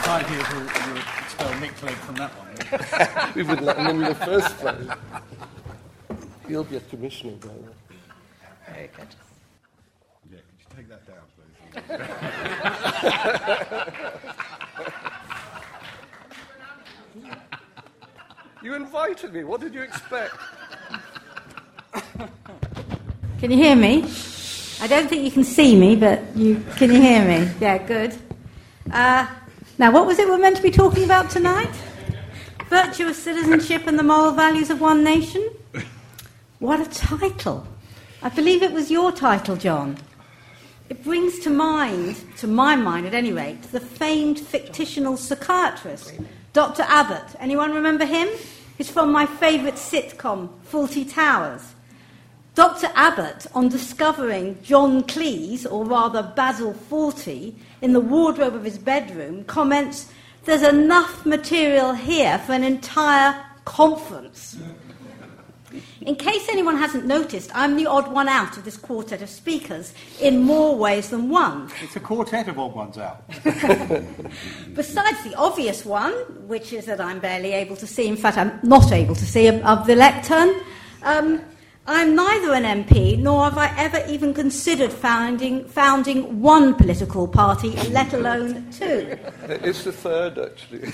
Five years you would expel Nick Clegg from that one. We wouldn't let him in the first place. You'll be a commissioner, by the way. Very good. Yeah, could you take that down, please? You invited me. What did you expect? Can you hear me? I don't think you can see me, but you can you hear me? Yeah, good. Uh, now, what was it we're meant to be talking about tonight? Virtuous citizenship and the moral values of one nation? What a title. I believe it was your title, John. It brings to mind, to my mind at any rate, the famed fictional psychiatrist, Doctor Abbott. Anyone remember him? He's from my favourite sitcom, Fawlty Towers. Doctor Abbott, on discovering John Cleese, or rather Basil Fawlty, in the wardrobe of his bedroom, comments, "There's enough material here for an entire conference." In case anyone hasn't noticed, I'm the odd one out of this quartet of speakers in more ways than one. It's a quartet of odd ones out. Besides the obvious one, which is that I'm barely able to see, in fact I'm not able to see, of the lectern, um, I'm neither an M P nor have I ever even considered founding, founding one political party, let alone two. It's the third, actually.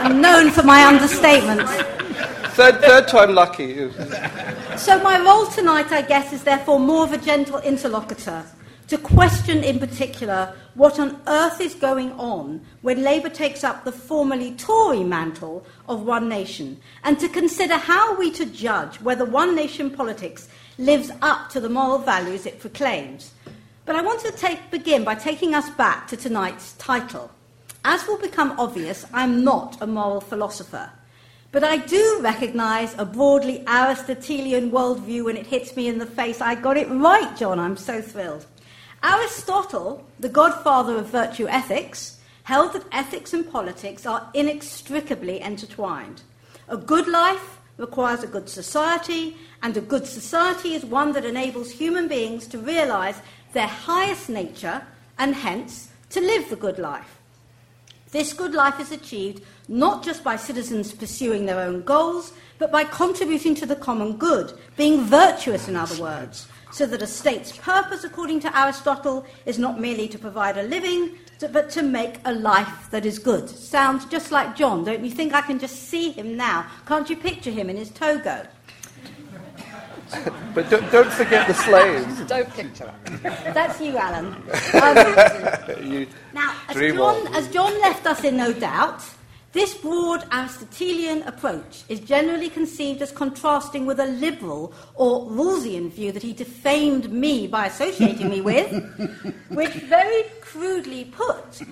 I'm known for my understatement. Third, third time lucky. So my role tonight, I guess, is therefore more of a gentle interlocutor, to question in particular what on earth is going on when Labour takes up the formerly Tory mantle of One Nation, and to consider how are we to judge whether One Nation politics lives up to the moral values it proclaims. But I want to take, begin by taking us back to tonight's title. As will become obvious, I'm not a moral philosopher, but I do recognise a broadly Aristotelian worldview when it hits me in the face. I got it right, John, I'm so thrilled. Aristotle, the godfather of virtue ethics, held that ethics and politics are inextricably intertwined. A good life requires a good society, and a good society is one that enables human beings to realise their highest nature and hence to live the good life. This good life is achieved not just by citizens pursuing their own goals, but by contributing to the common good, being virtuous in other words, so that a state's purpose, according to Aristotle, is not merely to provide a living, but to make a life that is good. Sounds just like John, don't you think? I can just see him now. Can't you picture him in his togo? But don't, don't forget the slaves. Don't picture him. That's you, Alan. Um, you now, as John, as John left us in no doubt, this broad Aristotelian approach is generally conceived as contrasting with a liberal or Rawlsian view that he defamed me by associating me with, which, very crudely put,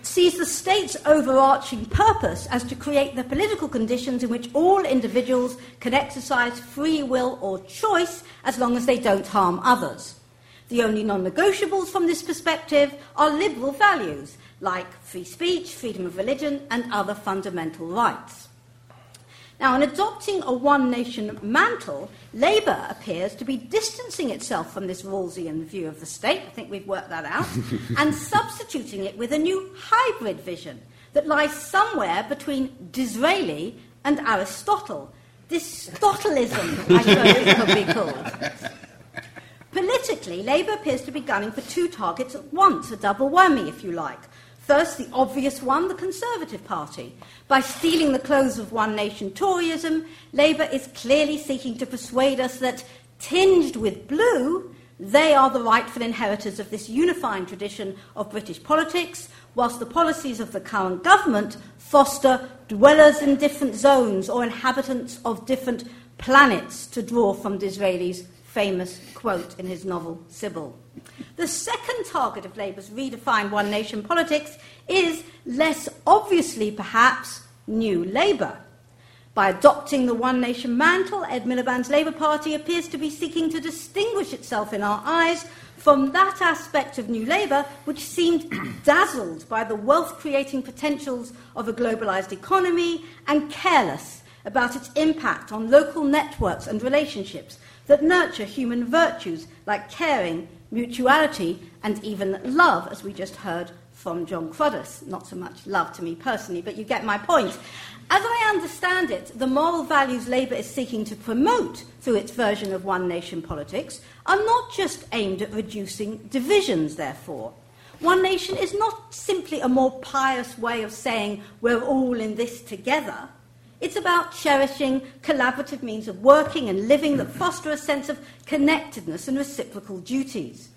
sees the state's overarching purpose as to create the political conditions in which all individuals can exercise free will or choice as long as they don't harm others. The only non-negotiables from this perspective are liberal values, like free speech, freedom of religion, and other fundamental rights. Now, in adopting a one-nation mantle, Labour appears to be distancing itself from this Rawlsian view of the state, I think we've worked that out, and substituting it with a new hybrid vision that lies somewhere between Disraeli and Aristotle. Distotleism, I suppose it could be called. Politically, Labour appears to be gunning for two targets at once, a double whammy, if you like. First, the obvious one, the Conservative Party. By stealing the clothes of One Nation Toryism, Labour is clearly seeking to persuade us that, tinged with blue, they are the rightful inheritors of this unifying tradition of British politics, whilst the policies of the current government foster dwellers in different zones or inhabitants of different planets, to draw from Disraeli's famous quote in his novel Sybil. The second target of Labour's redefined One Nation politics is, less obviously perhaps, New Labour. By adopting the One Nation mantle, Ed Miliband's Labour Party appears to be seeking to distinguish itself in our eyes from that aspect of New Labour which seemed dazzled by the wealth-creating potentials of a globalised economy and careless about its impact on local networks and relationships that nurture human virtues like caring, mutuality, and even love, as we just heard from John Cruddas. Not so much love to me personally, but you get my point. As I understand it, the moral values Labour is seeking to promote through its version of One Nation politics are not just aimed at reducing divisions, therefore. One Nation is not simply a more pious way of saying we're all in this together. It's about cherishing collaborative means of working and living that foster a sense of connectedness and reciprocal duties.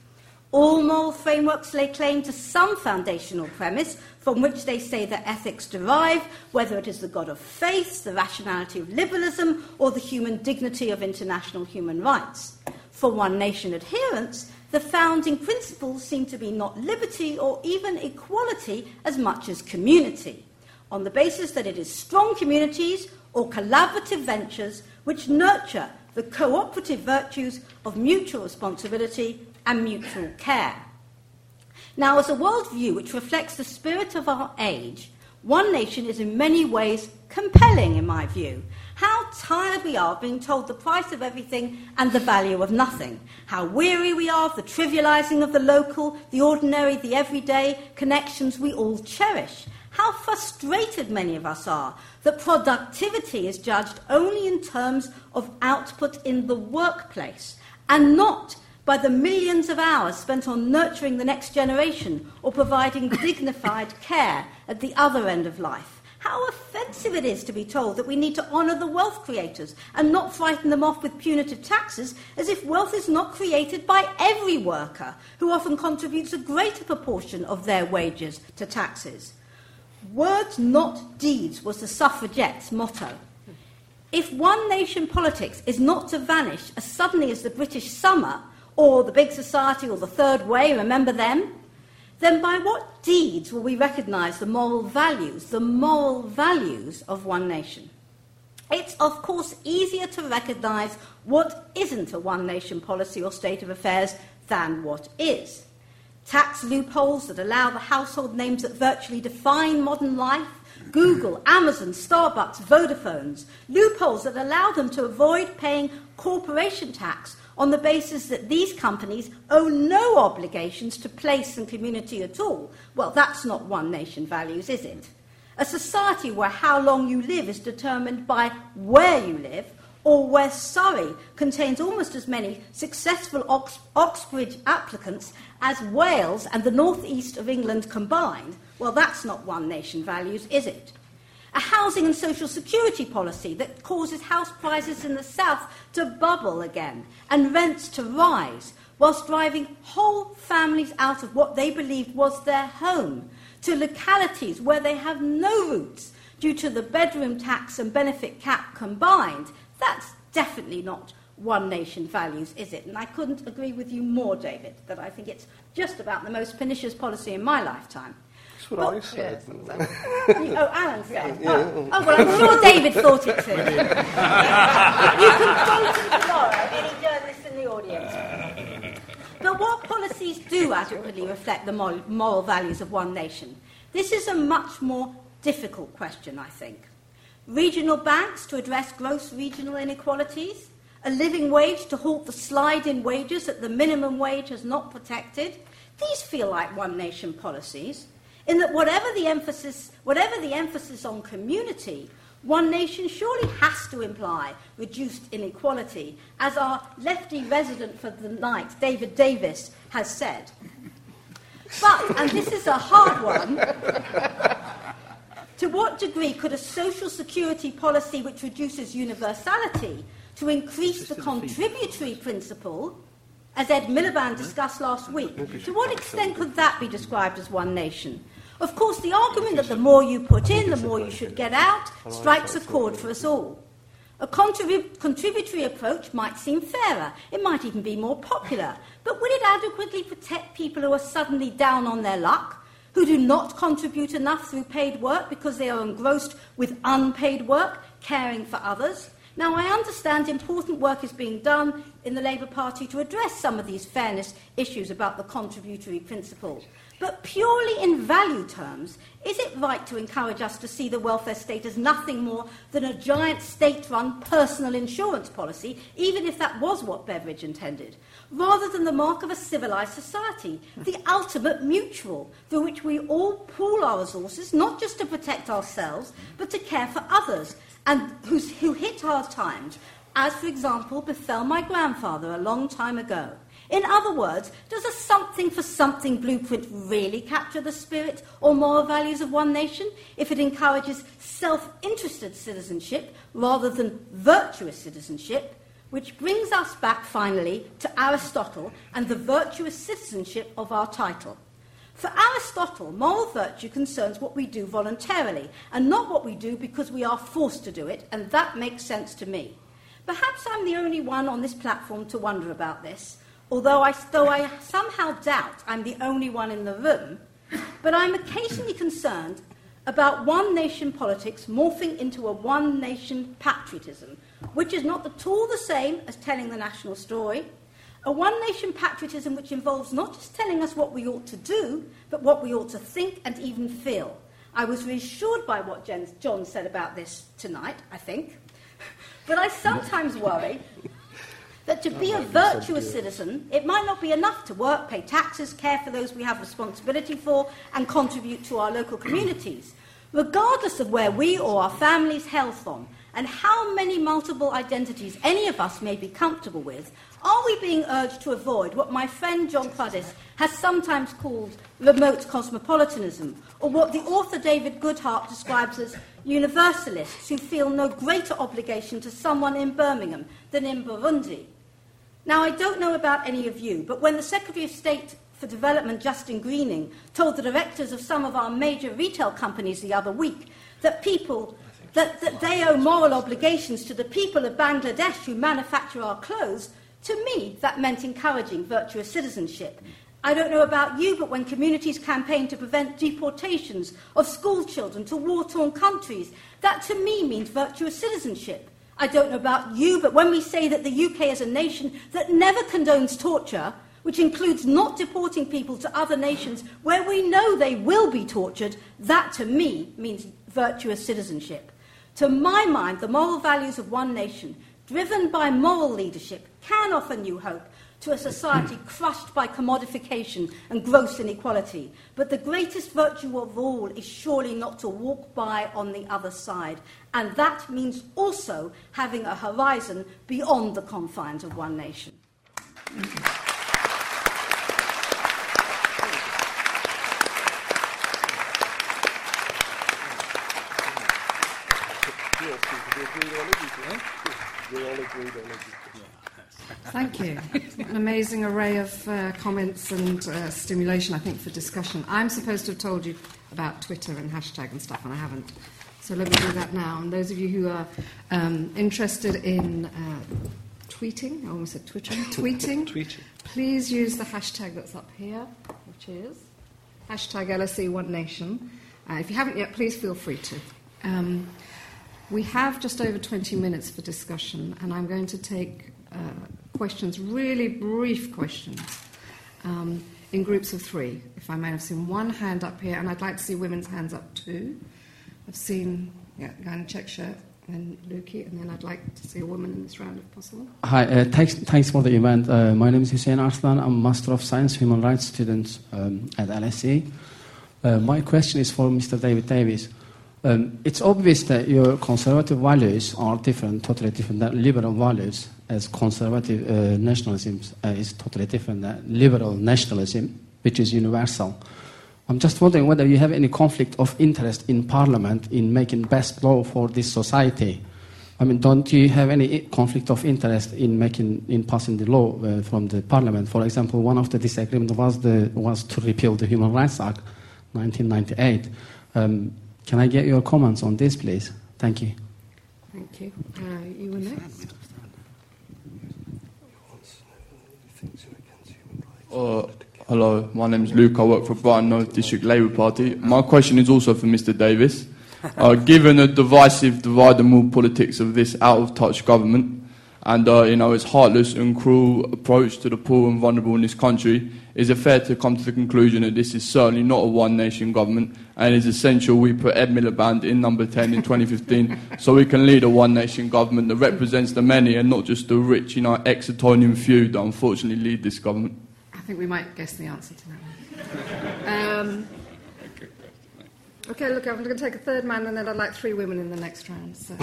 All moral frameworks lay claim to some foundational premise from which they say their ethics derive, whether it is the God of faith, the rationality of liberalism, or the human dignity of international human rights. For One Nation adherents, the founding principles seem to be not liberty or even equality as much as community, on the basis that it is strong communities or collaborative ventures which nurture the cooperative virtues of mutual responsibility and mutual care. Now, as a worldview which reflects the spirit of our age, One Nation is in many ways compelling, in my view. How tired we are of being told the price of everything and the value of nothing. How weary we are of the trivialising of the local, the ordinary, the everyday connections we all cherish. How frustrated many of us are that productivity is judged only in terms of output in the workplace and not by the millions of hours spent on nurturing the next generation or providing dignified care at the other end of life. How offensive it is to be told that we need to honour the wealth creators and not frighten them off with punitive taxes, as if wealth is not created by every worker, who often contributes a greater proportion of their wages to taxes. Words, not deeds, was the suffragettes' motto. If One Nation politics is not to vanish as suddenly as the British summer, or the Big Society, or the Third Way, remember them, then by what deeds will we recognise the moral values, the moral values of One Nation? It's, of course, easier to recognise what isn't a One Nation policy or state of affairs than what is. Tax loopholes that allow the household names that virtually define modern life, Google, Amazon, Starbucks, Vodafones, loopholes that allow them to avoid paying corporation tax on the basis that these companies owe no obligations to place and community at all. Well, that's not One Nation values, is it? A society where how long you live is determined by where you live, or where Surrey contains almost as many successful Ox- Oxbridge applicants as Wales and the northeast of England combined. Well, that's not One Nation values, is it? A housing and social security policy that causes house prices in the south to bubble again and rents to rise, whilst driving whole families out of what they believed was their home to localities where they have no roots due to the bedroom tax and benefit cap combined. That's definitely not One Nation values, is it? And I couldn't agree with you more, David, that I think it's just about the most pernicious policy in my lifetime. That's what well, I said. Yeah. Oh, Alan said. Yeah. Oh. oh, well, I'm sure David thought it too. You can quote him tomorrow, any journalist in the audience. But what policies do adequately reflect the moral values of One Nation? This is a much more difficult question, I think. Regional banks to address gross regional inequalities, a living wage to halt the slide in wages that the minimum wage has not protected. These feel like One Nation policies, in that whatever the emphasis, whatever the emphasis on community, One Nation surely has to imply reduced inequality, as our lefty resident for the night, David Davis, has said. But, and this is a hard one, to what degree could a social security policy which reduces universality to increase the contributory principle, as Ed Miliband discussed last week, to what extent could that be described as One Nation? Of course, the argument that the more you put in, the more you should get out, strikes a chord for us all. A contrib- contributory approach might seem fairer, it might even be more popular, but would it adequately protect people who are suddenly down on their luck, who do not contribute enough through paid work because they are engrossed with unpaid work, caring for others? Now, I understand important work is being done in the Labour Party to address some of these fairness issues about the contributory principle. But purely in value terms, is it right to encourage us to see the welfare state as nothing more than a giant state-run personal insurance policy, even if that was what Beveridge intended, rather than the mark of a civilised society, the ultimate mutual, through which we all pool our resources, not just to protect ourselves, but to care for others, and who's, who hit hard times, as, for example, befell my grandfather a long time ago. In other words, does a something-for-something blueprint really capture the spirit or moral values of One Nation if it encourages self-interested citizenship rather than virtuous citizenship? Which brings us back, finally, to Aristotle and the virtuous citizenship of our title. For Aristotle, moral virtue concerns what we do voluntarily and not what we do because we are forced to do it, and that makes sense to me. Perhaps I'm the only one on this platform to wonder about this, although I, though I somehow doubt I'm the only one in the room, but I'm occasionally concerned about One Nation politics morphing into a One Nation patriotism, which is not at all the same as telling the national story, a one-nation patriotism which involves not just telling us what we ought to do, but what we ought to think and even feel. I was reassured by what John said about this tonight, I think. But I sometimes worry that to be a virtuous citizen, it might not be enough to work, pay taxes, care for those we have responsibility for, and contribute to our local communities, regardless of where we or our families hail from, and how many multiple identities any of us may be comfortable with. Are we being urged to avoid what my friend John Cruddas has sometimes called remote cosmopolitanism, or what the author David Goodhart describes as universalists who feel no greater obligation to someone in Birmingham than in Burundi? Now, I don't know about any of you, but when the Secretary of State for Development, Justin Greening, told the directors of some of our major retail companies the other week that people... That, that they owe moral obligations to the people of Bangladesh who manufacture our clothes, to me, that meant encouraging virtuous citizenship. I don't know about you, but when communities campaign to prevent deportations of school children to war-torn countries, that to me means virtuous citizenship. I don't know about you, but when we say that the U K is a nation that never condones torture, which includes not deporting people to other nations where we know they will be tortured, that to me means virtuous citizenship. To my mind, the moral values of one nation, driven by moral leadership, can offer new hope to a society crushed by commodification and gross inequality. But the greatest virtue of all is surely not to walk by on the other side. And that means also having a horizon beyond the confines of one nation. Thank you. An amazing array of uh, comments and uh, stimulation, I think, for discussion. I'm supposed to have told you about Twitter and hashtag and stuff, and I haven't. So let me do that now. And those of you who are um, interested in uh, tweeting, I almost said twittering, tweeting, tweeting, please use the hashtag that's up here, which is hashtag L S E One Nation. Uh, if you haven't yet, please feel free to. Um, We have just over twenty minutes for discussion, and I'm going to take uh, questions, really brief questions, um, in groups of three. If I may, I've seen one hand up here, and I'd like to see women's hands up too. I've seen yeah, a guy in a check shirt and Luki, and then I'd like to see a woman in this round if possible. Hi, uh, thanks, thanks for the event. Uh, my name is Hussein Arslan. I'm a Master of Science Human Rights student um, at L S E. Uh, my question is for Mister David Davis. Um, it's obvious that your conservative values are different, totally different than liberal values, as conservative uh, nationalism uh, is totally different than liberal nationalism, which is universal. I'm just wondering whether you have any conflict of interest in Parliament in making best law for this society. I mean, don't you have any conflict of interest in making in passing the law uh, from the Parliament? For example, one of the disagreements was the was to repeal the Human Rights Act, nineteen ninety-eight. Um, Can I get your comments on this, please? Thank you. Thank you. Uh, you were next. Uh, hello, my name is Luke. I work for Brighton North District Labour Party. My question is also for Mister Davis. Uh, given the divisive, divide-and-rule politics of this out-of-touch government and uh, you know its heartless and cruel approach to the poor and vulnerable in this country, is it fair to come to the conclusion that this is certainly not a one-nation government, and it's essential we put Ed Miliband in number ten in twenty fifteen so we can lead a one-nation government that represents the many and not just the rich, you know, ex-Etonian few that unfortunately lead this government? I think we might guess the answer to that one. Um, OK, look, I'm going to take a third man and then I'd like three women in the next round. So.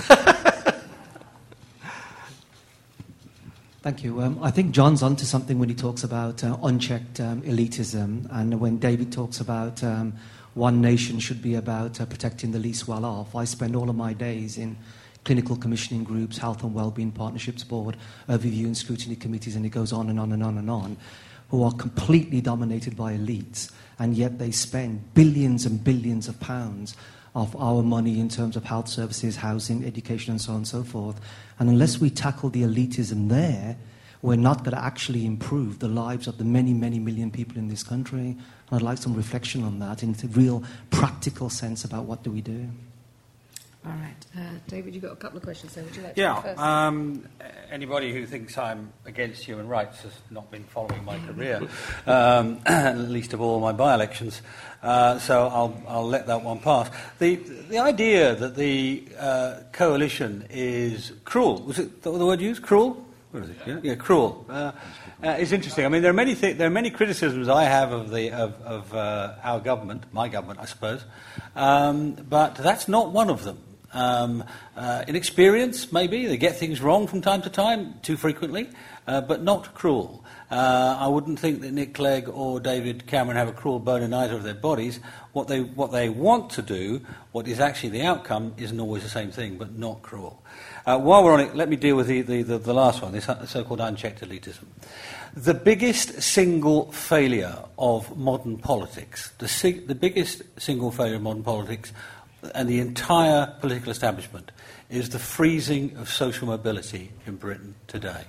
Thank you. Um, I think John's onto something when he talks about uh, unchecked um, elitism, and when David talks about um, one nation should be about uh, protecting the least well off. I spend all of my days in clinical commissioning groups, health and wellbeing partnerships board, overview and scrutiny committees, and it goes on and on and on and on, who are completely dominated by elites, and yet they spend billions and billions of pounds of our money in terms of health services, housing, education, and so on and so forth. And unless we tackle the elitism there, we're not going to actually improve the lives of the many, many million people in this country. And I'd like some reflection on that in the real practical sense about what do we do. All right. Uh, David, you've got a couple of questions there. Would you like to go first? Yeah. Um, anybody who thinks I'm against human rights has not been following my career, um, least of all my by-elections. Uh, so I'll, I'll let that one pass. The, the idea that the uh, coalition is cruel, was it the word used? Cruel? What is it? Yeah, yeah cruel. Uh, uh, it's interesting. I mean, there are many th- there are many criticisms I have of the of, of uh, our government, my government, I suppose. Um, but that's not one of them. Um, uh, inexperience, maybe they get things wrong from time to time, too frequently, uh, but not cruel. Uh, I wouldn't think that Nick Clegg or David Cameron have a cruel bone in either of their bodies. What they what they want to do, what is actually the outcome, isn't always the same thing, but not cruel. Uh, while we're on it, let me deal with the, the, the, the last one, this so-called unchecked elitism. The biggest single failure of modern politics, the, sig- the biggest single failure of modern politics and the entire political establishment is the freezing of social mobility in Britain today.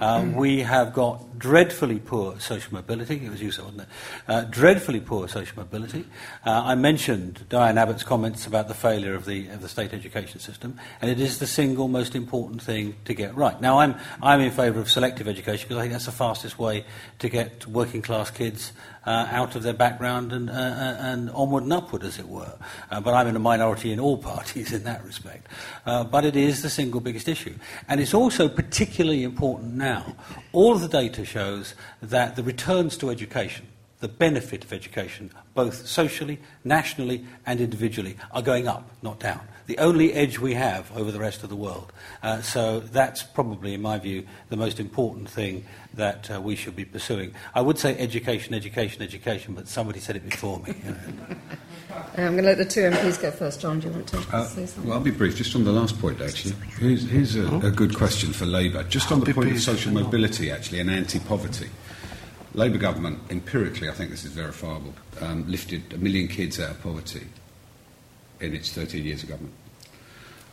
Uh, we have got dreadfully poor social mobility. It was useful, wasn't it? Uh, dreadfully poor social mobility. Uh, I mentioned Diane Abbott's comments about the failure of the of the state education system, and it is the single most important thing to get right. Now, I'm I'm in favour of selective education because I think that's the fastest way to get working class kids Uh, out of their background and, uh, and onward and upward, as it were. Uh, but I'm in a minority in all parties in that respect. Uh, but it is the single biggest issue. And it's also particularly important now. All of the data shows that the returns to education, the benefit of education, both socially, nationally, and individually, are going up, not down. The only edge we have over the rest of the world. Uh, so that's probably, in my view, the most important thing that uh, we should be pursuing. I would say education, education, education, but somebody said it before me. You know. I'm going to let the two M Ps go first. John, do you want to uh, say something? Well, I'll be brief. Just on the last point, actually. Here's, here's a, a good question for Labour. Just on the point of social mobility, actually, and anti-poverty. Labour government, empirically, I think this is verifiable, um, lifted a million kids out of poverty in its thirteen years of government.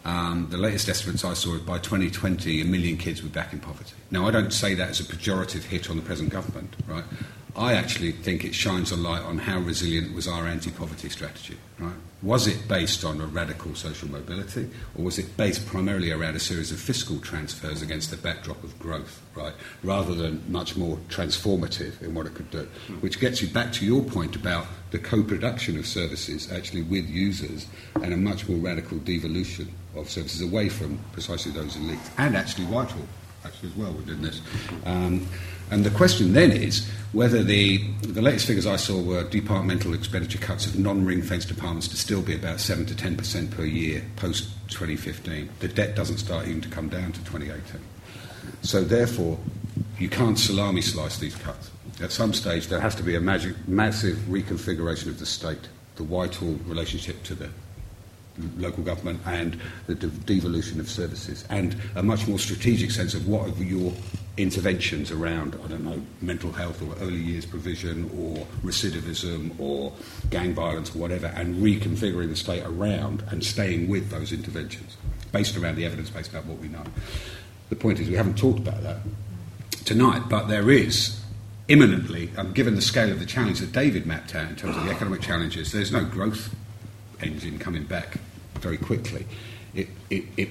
Um, the latest estimates I saw, by twenty twenty, a million kids were back in poverty. Now, I don't say that as a pejorative hit on the present government, right? I actually think it shines a light on how resilient was our anti-poverty strategy, right? Was it based on a radical social mobility, or was it based primarily around a series of fiscal transfers against the backdrop of growth, right? Rather than much more transformative in what it could do, which gets you back to your point about the co-production of services actually with users and a much more radical devolution of services away from precisely those elites, and actually Whitehall, actually as well, we're doing this. Um, and the question then is whether the the latest figures I saw were departmental expenditure cuts of non-ring-fenced departments to still be about seven to ten percent per year post twenty fifteen. The debt doesn't start even to come down to twenty eighteen. So therefore, you can't salami slice these cuts. At some stage, there has to be a magic, massive reconfiguration of the state, the Whitehall relationship to the local government and the devolution of services, and a much more strategic sense of what are your interventions around, I don't know, mental health or early years provision or recidivism or gang violence or whatever, and reconfiguring the state around and staying with those interventions based around the evidence base about what we know. The point is we haven't talked about that tonight, but there is imminently, um, given the scale of the challenge that David mapped out in terms of the economic challenges, there's no growth engine coming back very quickly. It, it, it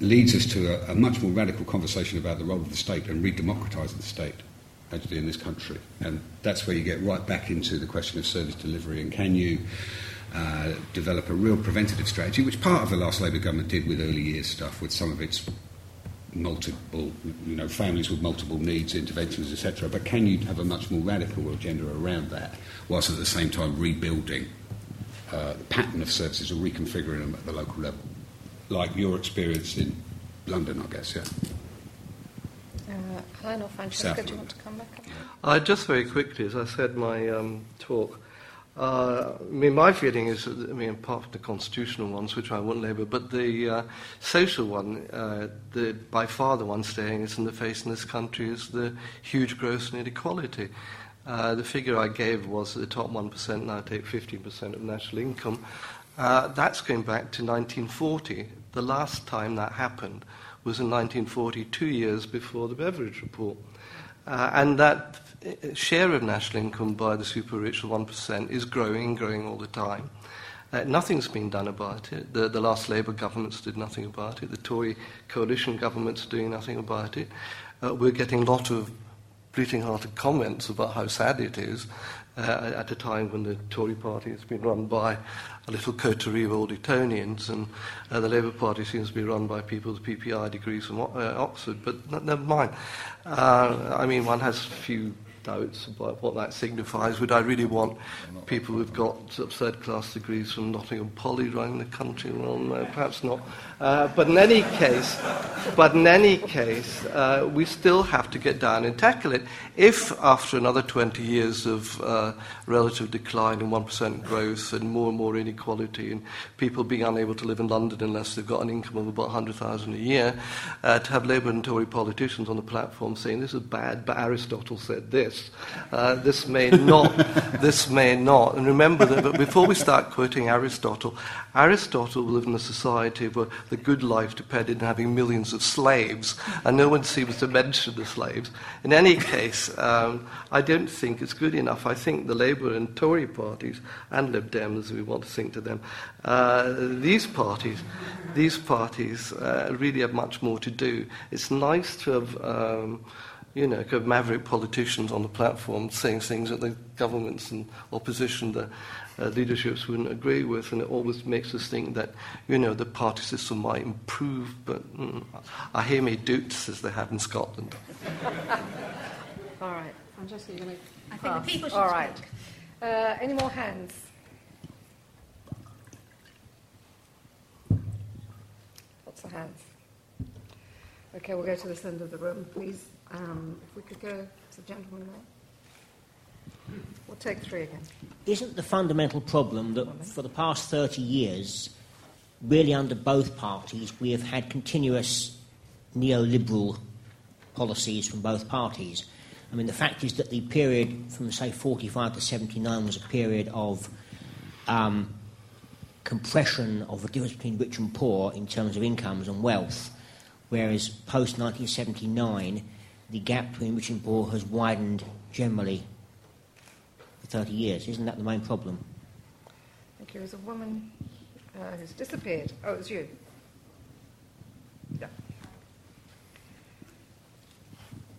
leads us to a, a much more radical conversation about the role of the state and re-democratising the state, actually, in this country. And that's where you get right back into the question of service delivery and can you uh, develop a real preventative strategy, which part of the last Labour government did with early years stuff, with some of its multiple, you know, families with multiple needs, interventions, et cetera. But can you have a much more radical agenda around that, whilst at the same time rebuilding Uh, the pattern of services or reconfiguring them at the local level, like your experience in London, I guess, yeah. Uh, Helen or Francesca, do you want to come back up? Uh, just very quickly, as I said in my um, talk, uh, I mean, my feeling is, I mean, apart from the constitutional ones, which I won't labour, but the uh, social one, uh, the, by far the one staring us in the face in this country is the huge growth in inequality. Uh, the figure I gave was the top one percent now take fifteen percent of national income. Uh, that's going back to nineteen forty. The last time that happened was in nineteen forty, two years before the Beveridge Report. Uh, and that share of national income by the super-rich, the one percent, is growing, growing all the time. Uh, nothing's been done about it. The, the last Labour governments did nothing about it. The Tory coalition governments are doing nothing about it. Uh, we're getting a lot of bleating-hearted comments about how sad it is uh, at a time when the Tory party has been run by a little coterie of old Etonians, and uh, the Labour party seems to be run by people with P P I degrees from uh, Oxford, but no, never mind. Uh, I mean, one has few doubts about what that signifies. Would I really want people who've got sort of third-class degrees from Nottingham Poly running the country? Well, no, perhaps not. Uh, but in any case, but in any case, uh, we still have to get down and tackle it. If after another twenty years of uh, relative decline and one percent growth and more and more inequality and people being unable to live in London unless they've got an income of about one hundred thousand a year, uh, to have Labour and Tory politicians on the platform saying this is bad, but Aristotle said this. Uh, this may not, this may not. And remember that but before we start quoting Aristotle, Aristotle lived in a society where the good life depended on having millions of slaves, and no one seems to mention the slaves. In any case, um, I don't think it's good enough. I think the Labour and Tory parties, and Lib Dems, as we want to sing to them, uh, these parties, these parties uh, really have much more to do. It's nice to have... Um, you know, kind of maverick politicians on the platform saying things that the governments and opposition, the uh, leaderships wouldn't agree with, and it always makes us think that, you know, the party system might improve, but mm, I hear me doots, as they have in Scotland. All right. I'm just going to pass. I think the people should All right. speak. Uh, any more hands? Lots of hands. Okay, we'll go to this end of the room, please. Um, if we could go to the gentleman there. We'll take three again. Isn't the fundamental problem that for the past thirty years, really under both parties, we have had continuous neoliberal policies from both parties? I mean, the fact is that the period from, say, forty-five to seventy-nine was a period of um, compression of the difference between rich and poor in terms of incomes and wealth, whereas post-nineteen seventy-nine... the gap between rich and poor has widened generally for thirty years. Isn't that the main problem? Thank you. There's a woman uh, who's disappeared. Oh, it's you. Yeah.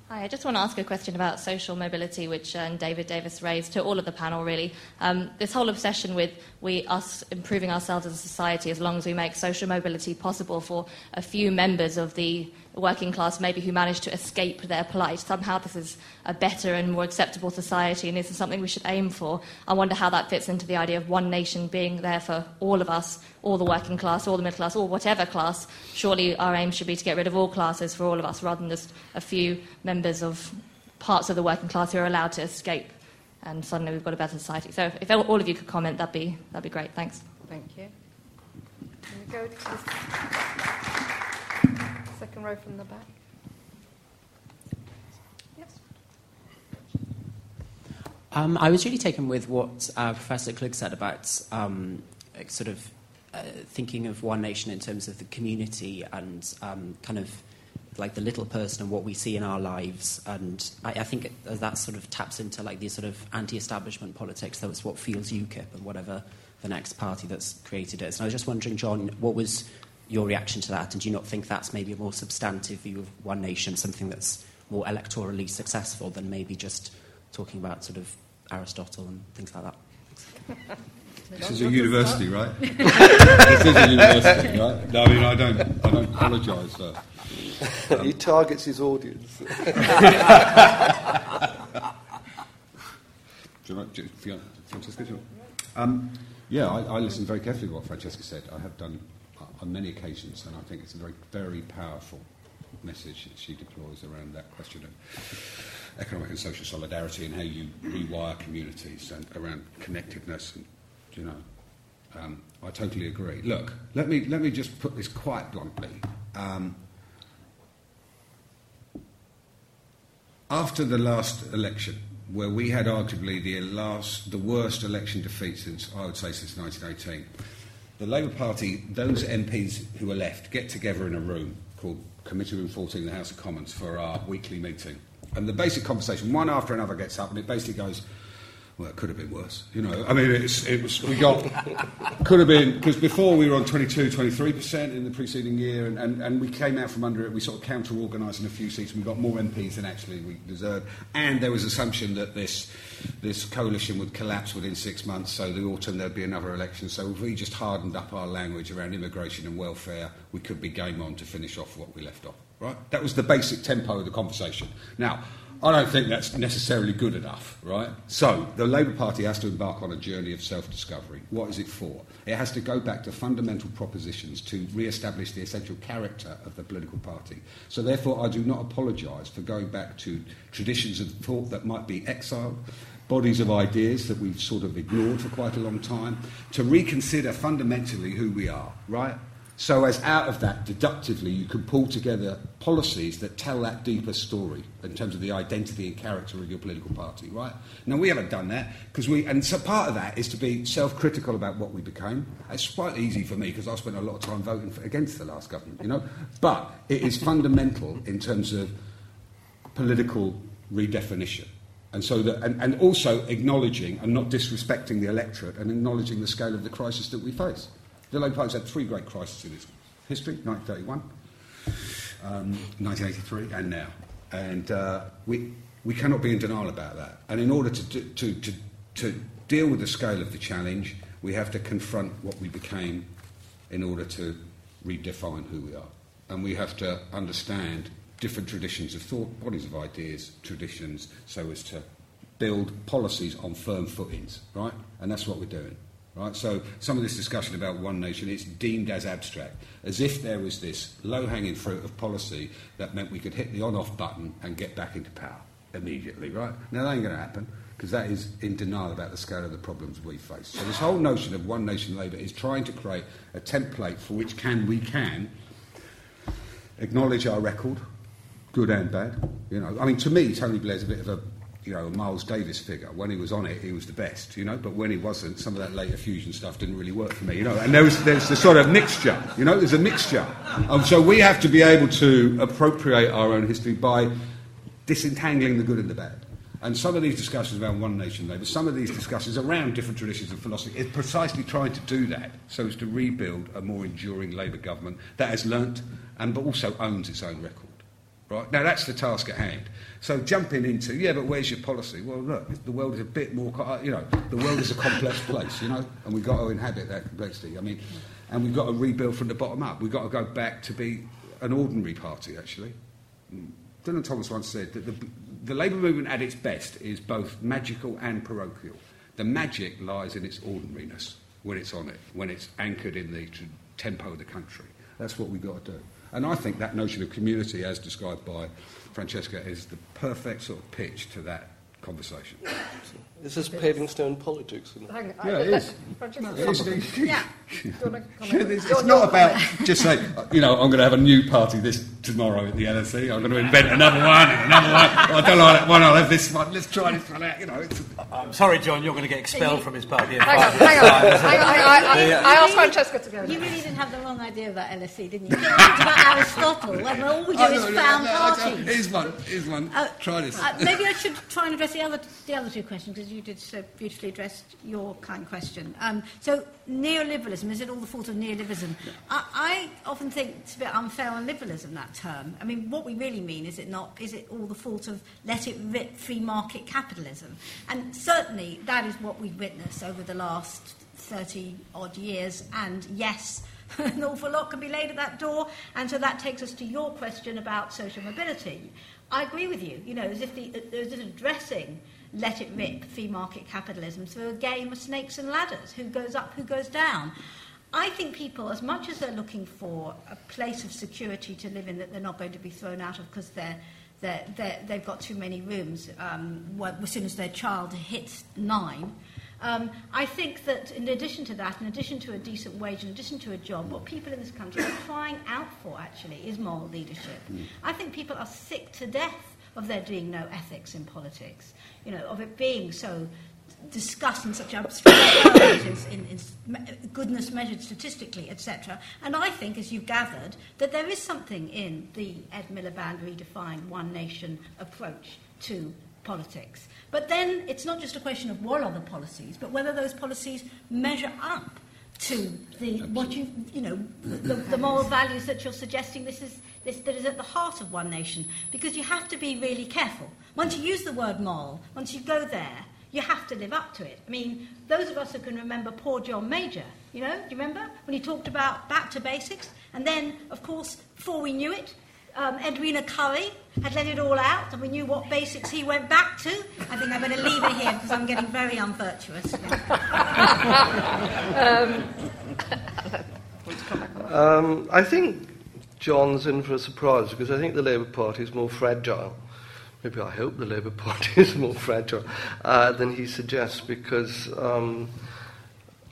Hi, I just want to ask a question about social mobility, which um, David Davis raised to all of the panel, really. Um, this whole obsession with we us improving ourselves as a society as long as we make social mobility possible for a few members of the working class, maybe, who managed to escape their plight. Somehow this is a better and more acceptable society, and this is something we should aim for. I wonder how that fits into the idea of one nation being there for all of us, all the working class, all the middle class, all whatever class. Surely our aim should be to get rid of all classes for all of us, rather than just a few members of parts of the working class who are allowed to escape, and suddenly we've got a better society. So if, if all of you could comment, that'd be, that'd be great. Thanks. Thank you. Can we go to this? Second row from the back. Yes. Um, I was really taken with what uh, Professor Klug said about um, sort of uh, thinking of One Nation in terms of the community and um, kind of like the little person and what we see in our lives. And I, I think it, that sort of taps into like these sort of anti-establishment politics. That's what fuels UKIP and whatever the next party that's created is. And I was just wondering, John, what was your reaction to that, and do you not think that's maybe a more substantive view of One Nation, something that's more electorally successful than maybe just talking about sort of Aristotle and things like that? This is a university, right? This is a university, right? No, I mean, I don't, I don't apologise. Uh, um. He targets his audience. Do you want to, do you want, Francesca, do you want? Um, yeah, I, I listened very carefully to what Francesca said. I have done on many occasions, and I think it's a very, very powerful message that she deploys around that question of economic and social solidarity and how you rewire communities and around connectedness. And, you know, um, I totally agree. Look, let me let me just put this quite bluntly. Um, after the last election, where we had arguably the last, the worst election defeat since I would say since nineteen eighteen. The Labour Party, those M Ps who are left, get together in a room called Committee Room fourteen in the House of Commons for our weekly meeting. And the basic conversation, one after another gets up, and it basically goes, Well, it could have been worse. You know, I mean, it's, it was, we got, could have been, because before we were on twenty-two, twenty-three percent in the preceding year, and, and, and we came out from under it. We sort of counter-organised in a few seats, and we got more M Ps than actually we deserved. And there was assumption that this this coalition would collapse within six months, so the autumn there'd be another election. So if we just hardened up our language around immigration and welfare, we could be game on to finish off what we left off, right? That was the basic tempo of the conversation. Now, I don't think that's necessarily good enough, right? So the Labour Party has to embark on a journey of self-discovery. What is it for? It has to go back to fundamental propositions to re-establish the essential character of the political party. So therefore, I do not apologise for going back to traditions of thought that might be exiled, bodies of ideas that we've sort of ignored for quite a long time, to reconsider fundamentally who we are, right? So as out of that, deductively, you can pull together policies that tell that deeper story in terms of the identity and character of your political party, right? Now, we haven't done that, because we, and so part of that is to be self-critical about what we became. It's quite easy for me, because I spent a lot of time voting for, against the last government, you know? But it is fundamental in terms of political redefinition. And so, that, and, and also acknowledging and not disrespecting the electorate and acknowledging the scale of the crisis that we face. The Labour Party's had three great crises in its history, nineteen thirty-one, um, nineteen eighty-three, and now. And uh, we we cannot be in denial about that. And in order to, do, to to to deal with the scale of the challenge, we have to confront what we became in order to redefine who we are. And we have to understand different traditions of thought, bodies of ideas, traditions, so as to build policies on firm footings, right? And that's what we're doing. Right, so some of this discussion about One Nation, it's deemed as abstract, as if there was this low-hanging fruit of policy that meant we could hit the on-off button and get back into power immediately, right? Now, that ain't going to happen, because that is in denial about the scale of the problems we face. So this whole notion of One Nation Labour is trying to create a template for which can we can acknowledge our record, good and bad. You know, I mean, to me, Tony Blair's a bit of a... you know, a Miles Davis figure. When he was on it, he was the best, you know, but when he wasn't, some of that later fusion stuff didn't really work for me, you know, and there's, there's the sort of mixture, you know, there's a mixture. Um, so we have to be able to appropriate our own history by disentangling the good and the bad. And some of these discussions about One Nation Labour, some of these discussions around different traditions and philosophy, is precisely trying to do that so as to rebuild a more enduring Labour government that has learnt and but also owns its own record. Right? Now, that's the task at hand. So jumping into, yeah, but where's your policy? Well, look, the world is a bit more, you know, the world is a complex place, you know, and we've got to inhabit that complexity. I mean, and we've got to rebuild from the bottom up. We've got to go back to be an ordinary party, actually. Dylan Thomas once said that the, the Labour movement at its best is both magical and parochial. The magic lies in its ordinariness when it's on it, when it's anchored in the t- tempo of the country. That's what we've got to do. And I think that notion of community, as described by Francesca, is the perfect sort of pitch to that conversation. This is paving stone politics, isn't it? Yeah, it is. No, it is. Yeah. It's, it's not about just saying, you know, I'm going to have a new party this tomorrow at the L S E, I'm going to invent another one and another one, I don't like that one, I'll have this one, let's try this one out, you know. It's... I'm sorry, John, you're going to get expelled from his party. Hang on, hang on, hang on, I, I, I asked Francesca to go. You really didn't have the wrong idea about L S E, didn't you? You talked about Aristotle, when all we do is found parties. Here's one, here's one, try this. Maybe I should try and address the other the other two questions, because you did so beautifully address your kind question. Um, so neoliberalism, is it all the fault of neoliberalism? I, I often think it's a bit unfair on liberalism, that term. I mean, what we really mean is it not, is it all the fault of let it rip free market capitalism? And certainly that is what we've witnessed over the last thirty odd years, and yes, an awful lot can be laid at that door, and so that takes us to your question about social mobility. I agree with you, you know, as if the, as if addressing let it rip free market capitalism through a game of snakes and ladders, who goes up, who goes down. I think people, as much as they're looking for a place of security to live in that they're not going to be thrown out of because they're, they're, they're, they've got too many rooms um, well, as soon as their child hits nine, um, I think that in addition to that, in addition to a decent wage, in addition to a job, what people in this country are crying out for, actually, is moral leadership. Mm. I think people are sick to death of there being no ethics in politics, you know, of it being so... discussed in such abstract terms, in, in goodness measured statistically, et cetera. And I think, as you gathered, that there is something in the Ed Miliband redefined One Nation approach to politics. But then it's not just a question of what are the policies, but whether those policies measure up to the what you you know the, the moral values that you're suggesting this is this that is at the heart of One Nation, because you have to be really careful. Once you use the word moral, once you go there, you have to live up to it. I mean, those of us who can remember poor John Major, you know, do you remember when he talked about back to basics? And then, of course, before we knew it, um, Edwina Curry had let it all out, and we knew what basics he went back to. I think I'm going to leave it here because I'm getting very unvirtuous. Yeah. um, um, I think John's in for a surprise because I think the Labour Party is more fragile. Maybe I hope the Labour Party is more fragile uh, than he suggests, because um,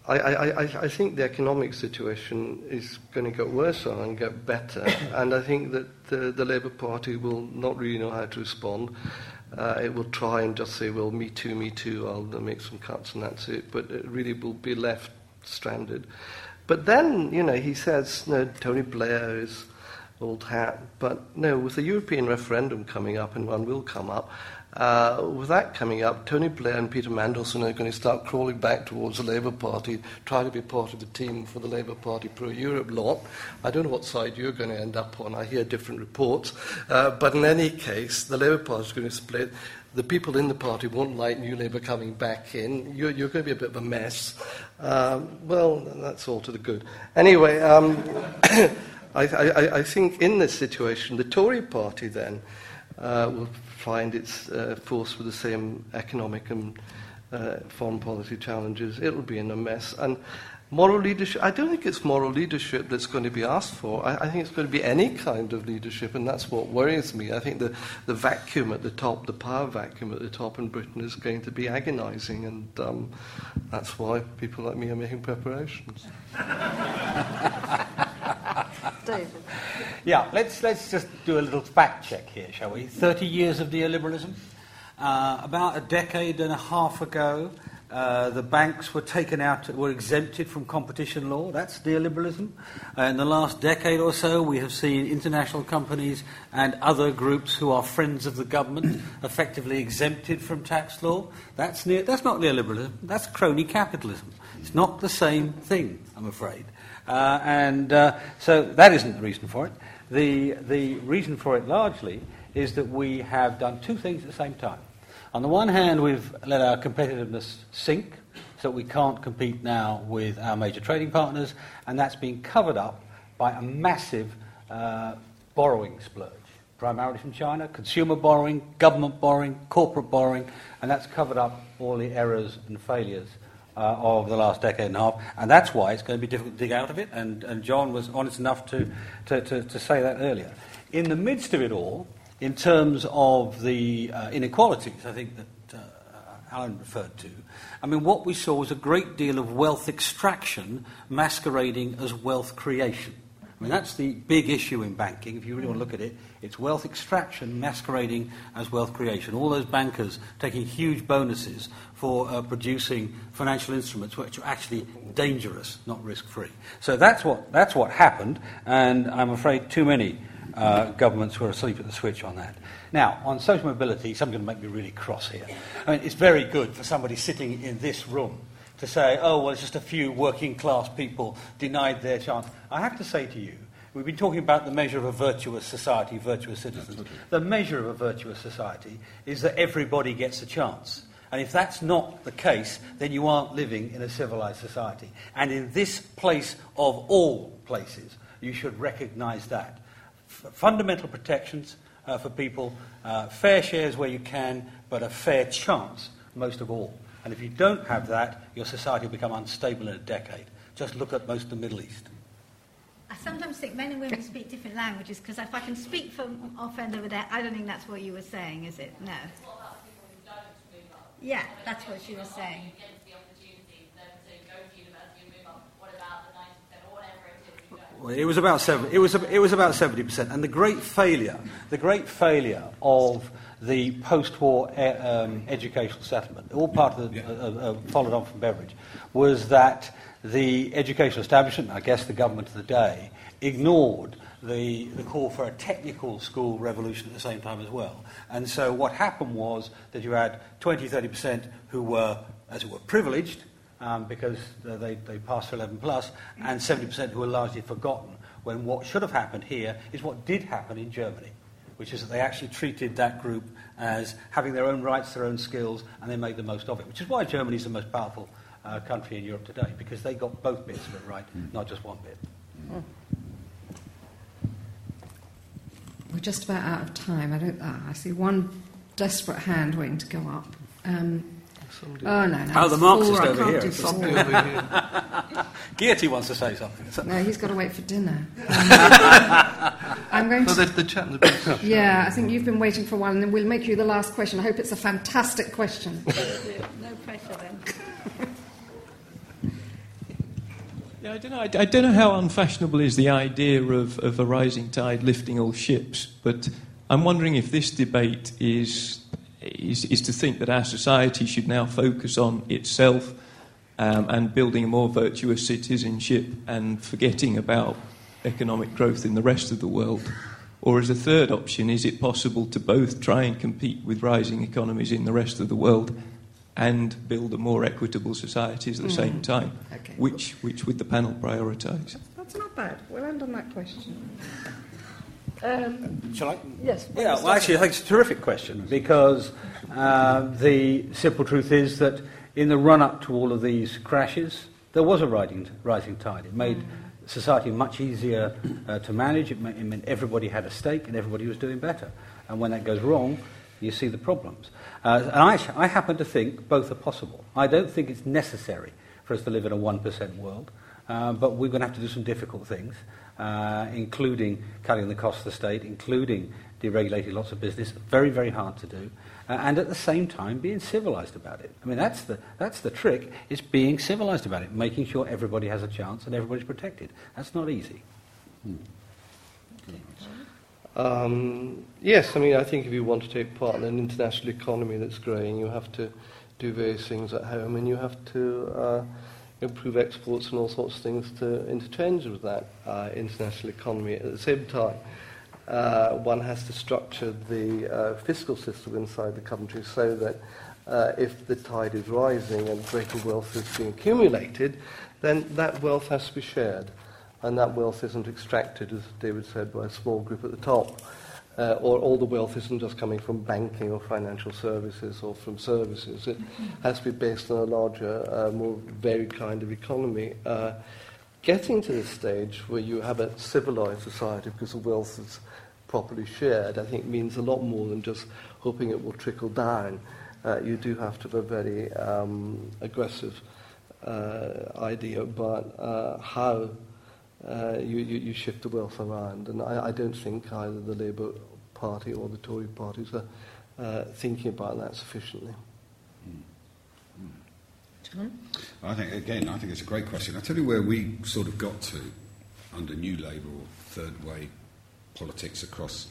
I, I, I, I think the economic situation is going to get worse and get better, and I think that the, the Labour Party will not really know how to respond. Uh, it will try and just say, well, me too, me too, I'll make some cuts and that's it, but it really will be left stranded. But then, you know, he says, no, Tony Blair is old hat, but no, with the European referendum coming up, and one will come up, uh, with that coming up, Tony Blair and Peter Mandelson are going to start crawling back towards the Labour Party, try to be part of the team for the Labour Party pro-Europe lot. I don't know what side you're going to end up on. I hear different reports. Uh, but in any case, the Labour Party is going to split. The people in the party won't like New Labour coming back in. You're, you're going to be a bit of a mess. Um, well, that's all to the good. Anyway, um, I, I, I think in this situation, the Tory party then uh, will find its uh, force with the same economic and uh, foreign policy challenges. It will be in a mess. And moral leadership, I don't think it's moral leadership that's going to be asked for. I, I think it's going to be any kind of leadership, and that's what worries me. I think the, the vacuum at the top, the power vacuum at the top in Britain is going to be agonising, and um, that's why people like me are making preparations. Yeah, let's let's just do a little fact check here, shall we? Thirty years of neoliberalism. Uh, about a decade and a half ago, uh, the banks were taken out, were exempted from competition law. That's neoliberalism. Uh, in the last decade or so, we have seen international companies and other groups who are friends of the government effectively exempted from tax law. That's ne- that's not neoliberalism. That's crony capitalism. It's not the same thing, I'm afraid. Uh, and uh, so that isn't the reason for it. The, the reason for it largely is that we have done two things at the same time. On the one hand, we've let our competitiveness sink, so we can't compete now with our major trading partners, and that's been covered up by a massive uh, borrowing splurge, primarily from China, consumer borrowing, government borrowing, corporate borrowing, and that's covered up all the errors and failures Uh, of the last decade and a half, and that's why it's going to be difficult to dig out of it, and, and John was honest enough to, to, to, to say that earlier. In the midst of it all, in terms of the uh, inequalities, I think that uh, Alan referred to, I mean, what we saw was a great deal of wealth extraction masquerading as wealth creation. I mean, that's the big issue in banking. If you really want to look at it, it's wealth extraction masquerading as wealth creation. All those bankers taking huge bonuses for uh, producing financial instruments which are actually dangerous, not risk-free. So that's what that's what happened, and I'm afraid too many uh, governments were asleep at the switch on that. Now, on social mobility, something's going to make me really cross here. I mean, it's very good for somebody sitting in this room to say, oh, well, it's just a few working-class people denied their chance. I have to say to you, we've been talking about the measure of a virtuous society, virtuous citizens. Absolutely. The measure of a virtuous society is that everybody gets a chance. And if that's not the case, then you aren't living in a civilised society. And in this place of all places, you should recognise that. F- fundamental protections uh, for people, uh, fair shares where you can, but a fair chance most of all. And if you don't have that, your society will become unstable in a decade. Just look at most of the Middle East. I sometimes think men and women speak different languages, because if I can speak for our friend over there, I don't think that's what you were saying, is it? No. What about people who don't move up? Yeah, that's what she was saying. Well, it was about seventy. It was it was about seventy percent. And the great failure, the great failure of the post-war e- um, educational settlement, all part of the, uh, uh, followed on from Beveridge, was that the educational establishment, I guess the government of the day, ignored the, the call for a technical school revolution at the same time as well. And so what happened was that you had twenty, thirty percent who were, as it were, privileged, um, because they, they passed for eleven plus, and seventy percent who were largely forgotten, when what should have happened here is what did happen in Germany, which is that they actually treated that group as having their own rights, their own skills, and they made the most of it, which is why Germany is the most powerful uh, country in Europe today, because they got both bits of it right, not just one bit. Mm. We're just about out of time. I don't. Ah, I see one desperate hand waiting to go up. Um, oh, no, no. Oh, the Marxist over here. It's over here. Gierty wants to say something. No, he's got to wait for dinner. I'm going to... So the chat is yeah, I think you've been waiting for a while, and then we'll make you the last question. I hope it's a fantastic question. No pressure, then. Yeah, I don't know. I, I don't know how unfashionable is the idea of, of a rising tide lifting all ships, but I'm wondering if this debate is is, is to think that our society should now focus on itself um, and building a more virtuous citizenship and forgetting about economic growth in the rest of the world. Or as a third option, is it possible to both try and compete with rising economies in the rest of the world and build a more equitable society at the mm. same time? Okay. Which which would the panel prioritise? That's not bad. We'll end on that question. Um, Shall I? Yes. Yeah, well, actually, I think it's a terrific question, because uh, the simple truth is that in the run-up to all of these crashes, there was a rising, rising tide. It made society much easier uh, to manage. It meant everybody had a stake and everybody was doing better. And when that goes wrong, you see the problems. Uh, and I, I happen to think both are possible. I don't think it's necessary for us to live in a one percent world, uh, but we're going to have to do some difficult things, uh, including cutting the cost of the state, including deregulating lots of business, very, very hard to do, uh, and at the same time being civilised about it. I mean, that's the, that's the trick, is being civilised about it, making sure everybody has a chance and everybody's protected. That's not easy. Hmm. Um, yes, I mean, I think if you want to take part in an international economy that's growing, you have to do various things at home, and you have to uh, improve exports and all sorts of things to interchange with that uh, international economy. At the same time, uh, one has to structure the uh, fiscal system inside the country so that uh, if the tide is rising and greater wealth is being accumulated, then that wealth has to be shared. And that wealth isn't extracted, as David said, by a small group at the top. Uh, or all the wealth isn't just coming from banking or financial services or from services. It has to be based on a larger, uh, more varied kind of economy. Uh, getting to this stage where you have a civilised society because the wealth is properly shared, I think means a lot more than just hoping it will trickle down. Uh, you do have to have a very um, aggressive uh, idea about uh, how... Uh, you, you, you shift the wealth around, and I, I don't think either the Labour Party or the Tory parties are uh, thinking about that sufficiently. Mm. Mm. John? I think again, I think it's a great question. I tell you where we sort of got to under New Labour or third way politics across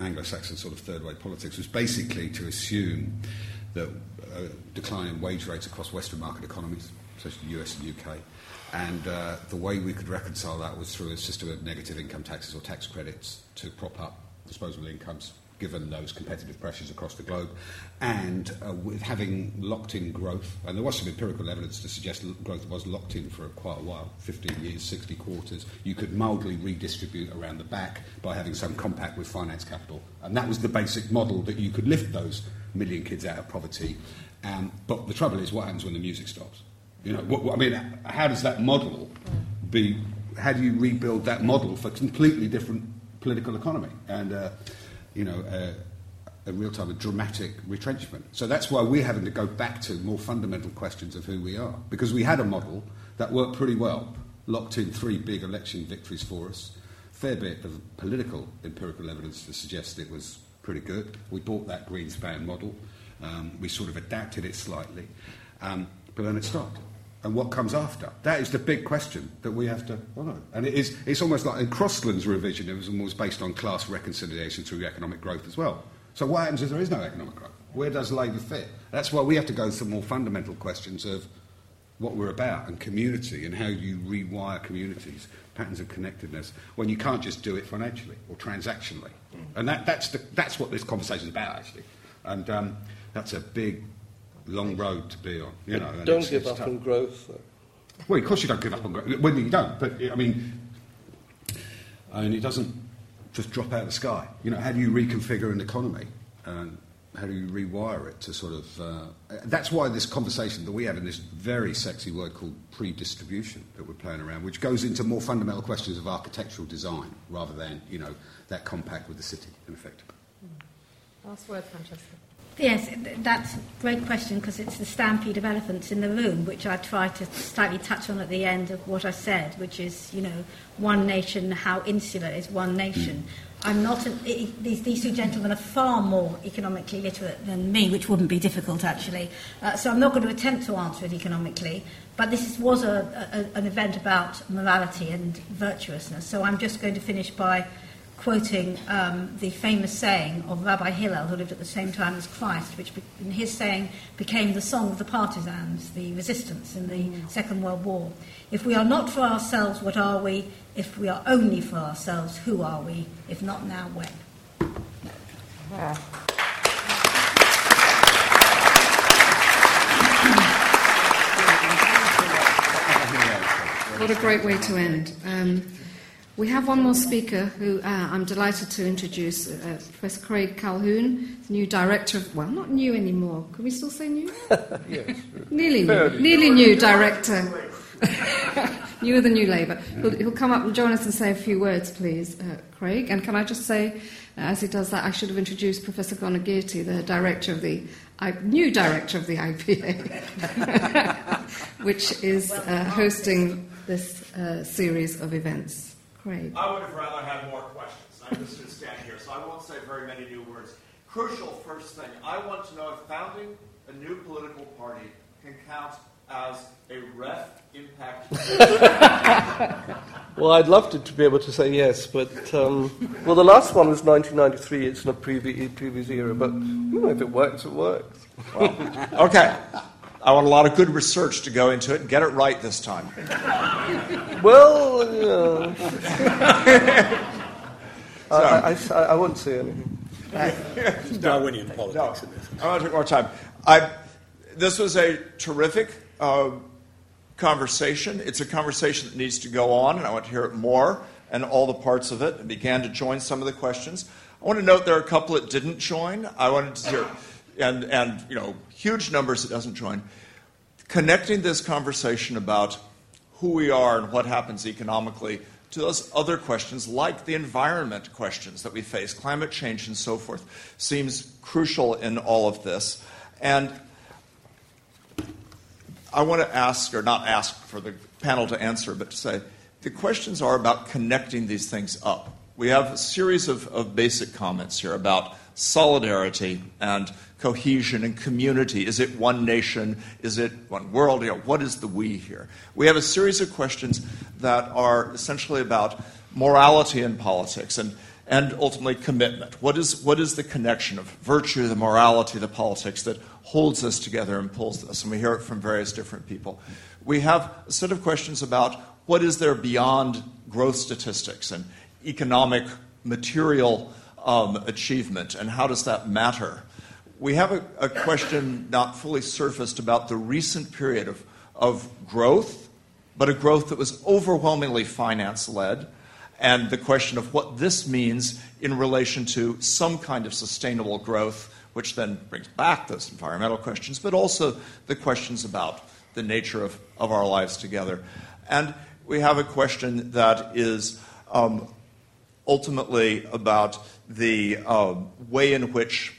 Anglo-Saxon sort of third way politics was basically to assume that a decline in wage rates across Western market economies, such as the U S and U K. And uh, the way we could reconcile that was through a system of negative income taxes or tax credits to prop up disposable incomes, given those competitive pressures across the globe. And uh, with having locked in growth, and there was some empirical evidence to suggest growth was locked in for quite a while, fifteen years, sixty quarters, you could mildly redistribute around the back by having some compact with finance capital. And that was the basic model that you could lift those million kids out of poverty. Um, but the trouble is, what happens when the music stops? You know, what, what, I mean, how does that model be? How do you rebuild that model for a completely different political economy and, uh, you know, uh, a real time of dramatic retrenchment? So that's why we're having to go back to more fundamental questions of who we are, because we had a model that worked pretty well, locked in three big election victories for us, fair bit of political empirical evidence to suggest it was pretty good. We bought that Greenspan model. Um, we sort of adapted it slightly, um, but then it stopped. And what comes after? That is the big question that we have to follow. And it is, it's almost like in Crosland's revisionism was based on class reconciliation through economic growth as well. So what happens if there is no economic growth? Where does Labour fit? That's why we have to go through more fundamental questions of what we're about, and community, and how you rewire communities, patterns of connectedness, when you can't just do it financially or transactionally. And that, that's, the, that's what this conversation is about, actually. And um, that's a big, long road to be on. You know, don't it's, give it's up tough. on growth, though. Well, of course you don't give up on growth. Well, you don't, but, I mean, I mean, it doesn't just drop out of the sky. You know, how do you reconfigure an economy? Um, How do you rewire it to sort of... Uh, that's why this conversation that we have in this very sexy word called pre-distribution that we're playing around, which goes into more fundamental questions of architectural design rather than, you know, that compact with the city, in effect. Mm. Last word, Francesca. Yes, that's a great question because it's the stampede of elephants in the room, which I try to slightly touch on at the end of what I said, which is, you know, one nation, how insular is one nation... Mm. I'm not. A, these, these two gentlemen are far more economically literate than me, which wouldn't be difficult actually. Uh, so I'm not going to attempt to answer it economically. But this is, was a, a, an event about morality and virtuousness. So I'm just going to finish by quoting um, the famous saying of Rabbi Hillel, who lived at the same time as Christ, which, be, in his saying, became the song of the partisans, the resistance in the mm. Second World War. If we are not for ourselves, what are we? If we are only for ourselves, who are we? If not now, when? Yeah. What a great way to end. Um, we have one more speaker who uh, I'm delighted to introduce, uh, Professor Craig Calhoun, the new director of, well, not new anymore. Can we still say new? Yes. Nearly new. Nearly new director. You are the new Labour. He'll, he'll come up and join us and say a few words, please, uh, Craig. And can I just say, uh, as he does that, I should have introduced Professor Conor McGarty, the director of the I, new director of the I P A, which is uh, hosting this uh, series of events. Craig, I would have rather had more questions. I'm just going to stand here, so I won't say very many new words. Crucial first thing: I want to know if founding a new political party can count as a ref impact. Well, I'd love to, to be able to say yes, but um, well, the last one was nineteen ninety-three. It's in a previous, previous era, but you know, if it works, it works. Well, okay, I want a lot of good research to go into it and get it right this time. Well, uh, I, I, I, I wouldn't say anything. There's Darwinian no, politics no. in this. I want to take more time. I, this was a terrific. Uh, conversation. It's a conversation that needs to go on, and I want to hear it more and all the parts of it, and began to join some of the questions. I want to note there are a couple that didn't join. I wanted to hear, and, and you know, huge numbers that doesn't join. Connecting this conversation about who we are and what happens economically to those other questions, like the environment questions that we face, climate change and so forth, seems crucial in all of this. And I want to ask, or not ask for the panel to answer, but to say, the questions are about connecting these things up. We have a series of, of basic comments here about solidarity and cohesion and community. Is it one nation? Is it one world? You know, what is the we here? We have a series of questions that are essentially about morality in politics and, and ultimately commitment. What is, what is the connection of virtue, the morality, the politics that holds us together and pulls us, and we hear it from various different people. We have a set of questions about what is there beyond growth statistics and economic material um, achievement, and how does that matter? We have a, a question not fully surfaced about the recent period of, of growth, but a growth that was overwhelmingly finance-led, and the question of what this means in relation to some kind of sustainable growth, which then brings back those environmental questions, but also the questions about the nature of, of our lives together. And we have a question that is um, ultimately about the uh, way in which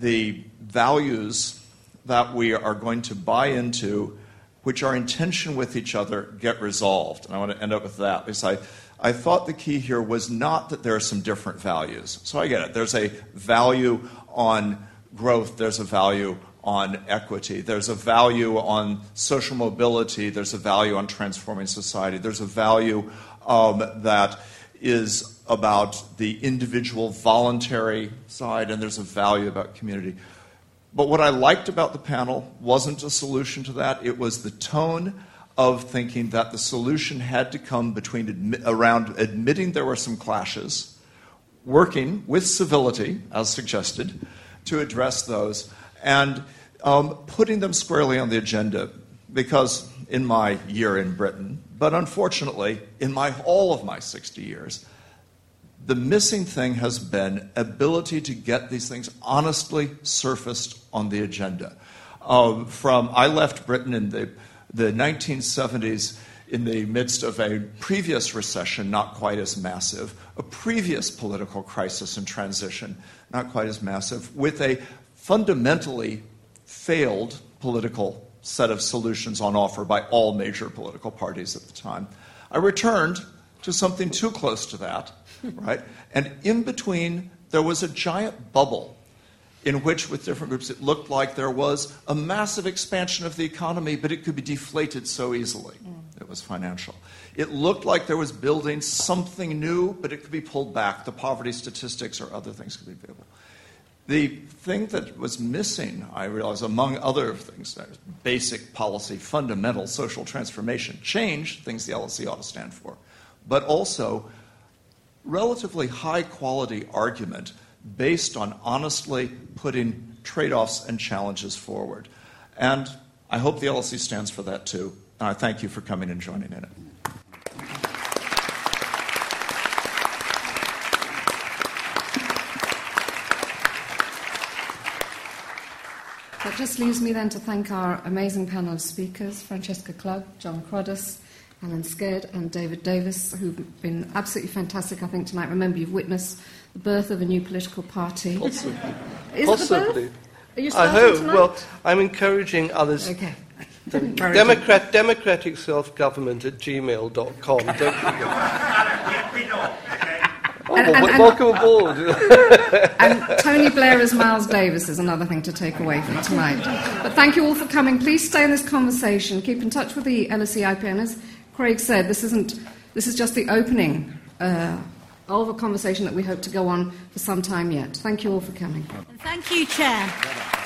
the values that we are going to buy into, which are in tension with each other, get resolved. And I want to end up with that, because I... I thought the key here was not that there are some different values. So I get it. There's a value on growth. There's a value on equity. There's a value on social mobility. There's a value on transforming society. There's a value um, that is about the individual voluntary side, and there's a value about community. But what I liked about the panel wasn't a solution to that. It was the tone of thinking that the solution had to come between admi- around admitting there were some clashes, working with civility, as suggested, to address those, and um, putting them squarely on the agenda. Because in my year in Britain, but unfortunately, in my all of my sixty years, the missing thing has been ability to get these things honestly surfaced on the agenda. Um, from I left Britain in the, the nineteen seventies in the midst of a previous recession, not quite as massive, a previous political crisis and transition, not quite as massive, with a fundamentally failed political set of solutions on offer by all major political parties at the time. I returned to something too close to that, right? And in between, there was a giant bubble in which, with different groups, it looked like there was a massive expansion of the economy, but it could be deflated so easily. Mm. It was financial. It looked like there was building something new, but it could be pulled back. The poverty statistics or other things could be available. The thing that was missing, I realized, among other things, basic policy, fundamental social transformation, change, things the L S E ought to stand for, but also relatively high-quality argument based on honestly putting trade-offs and challenges forward. And I hope the L S E stands for that, too. And I thank you for coming and joining in it. That just leaves me then to thank our amazing panel of speakers, Francesca Klug, John Cruddas, Alan Sked, and David Davis, who've been absolutely fantastic, I think, tonight. Remember, you've witnessed the birth of a new political party. Possibly. Is Possibly. It the birth? Are you starting I hope. Tonight? Well, I'm encouraging others. Okay. Democrat, democratic self-government at gmail dot com. Don't forget. Oh, and, well, and, welcome and, aboard. And Tony Blair as Miles Davis is another thing to take away from tonight. But thank you all for coming. Please stay in this conversation. Keep in touch with the L S E I P N. As Craig said, this isn't. This is just the opening uh, of a conversation that we hope to go on for some time yet. Thank you all for coming. And thank you, Chair.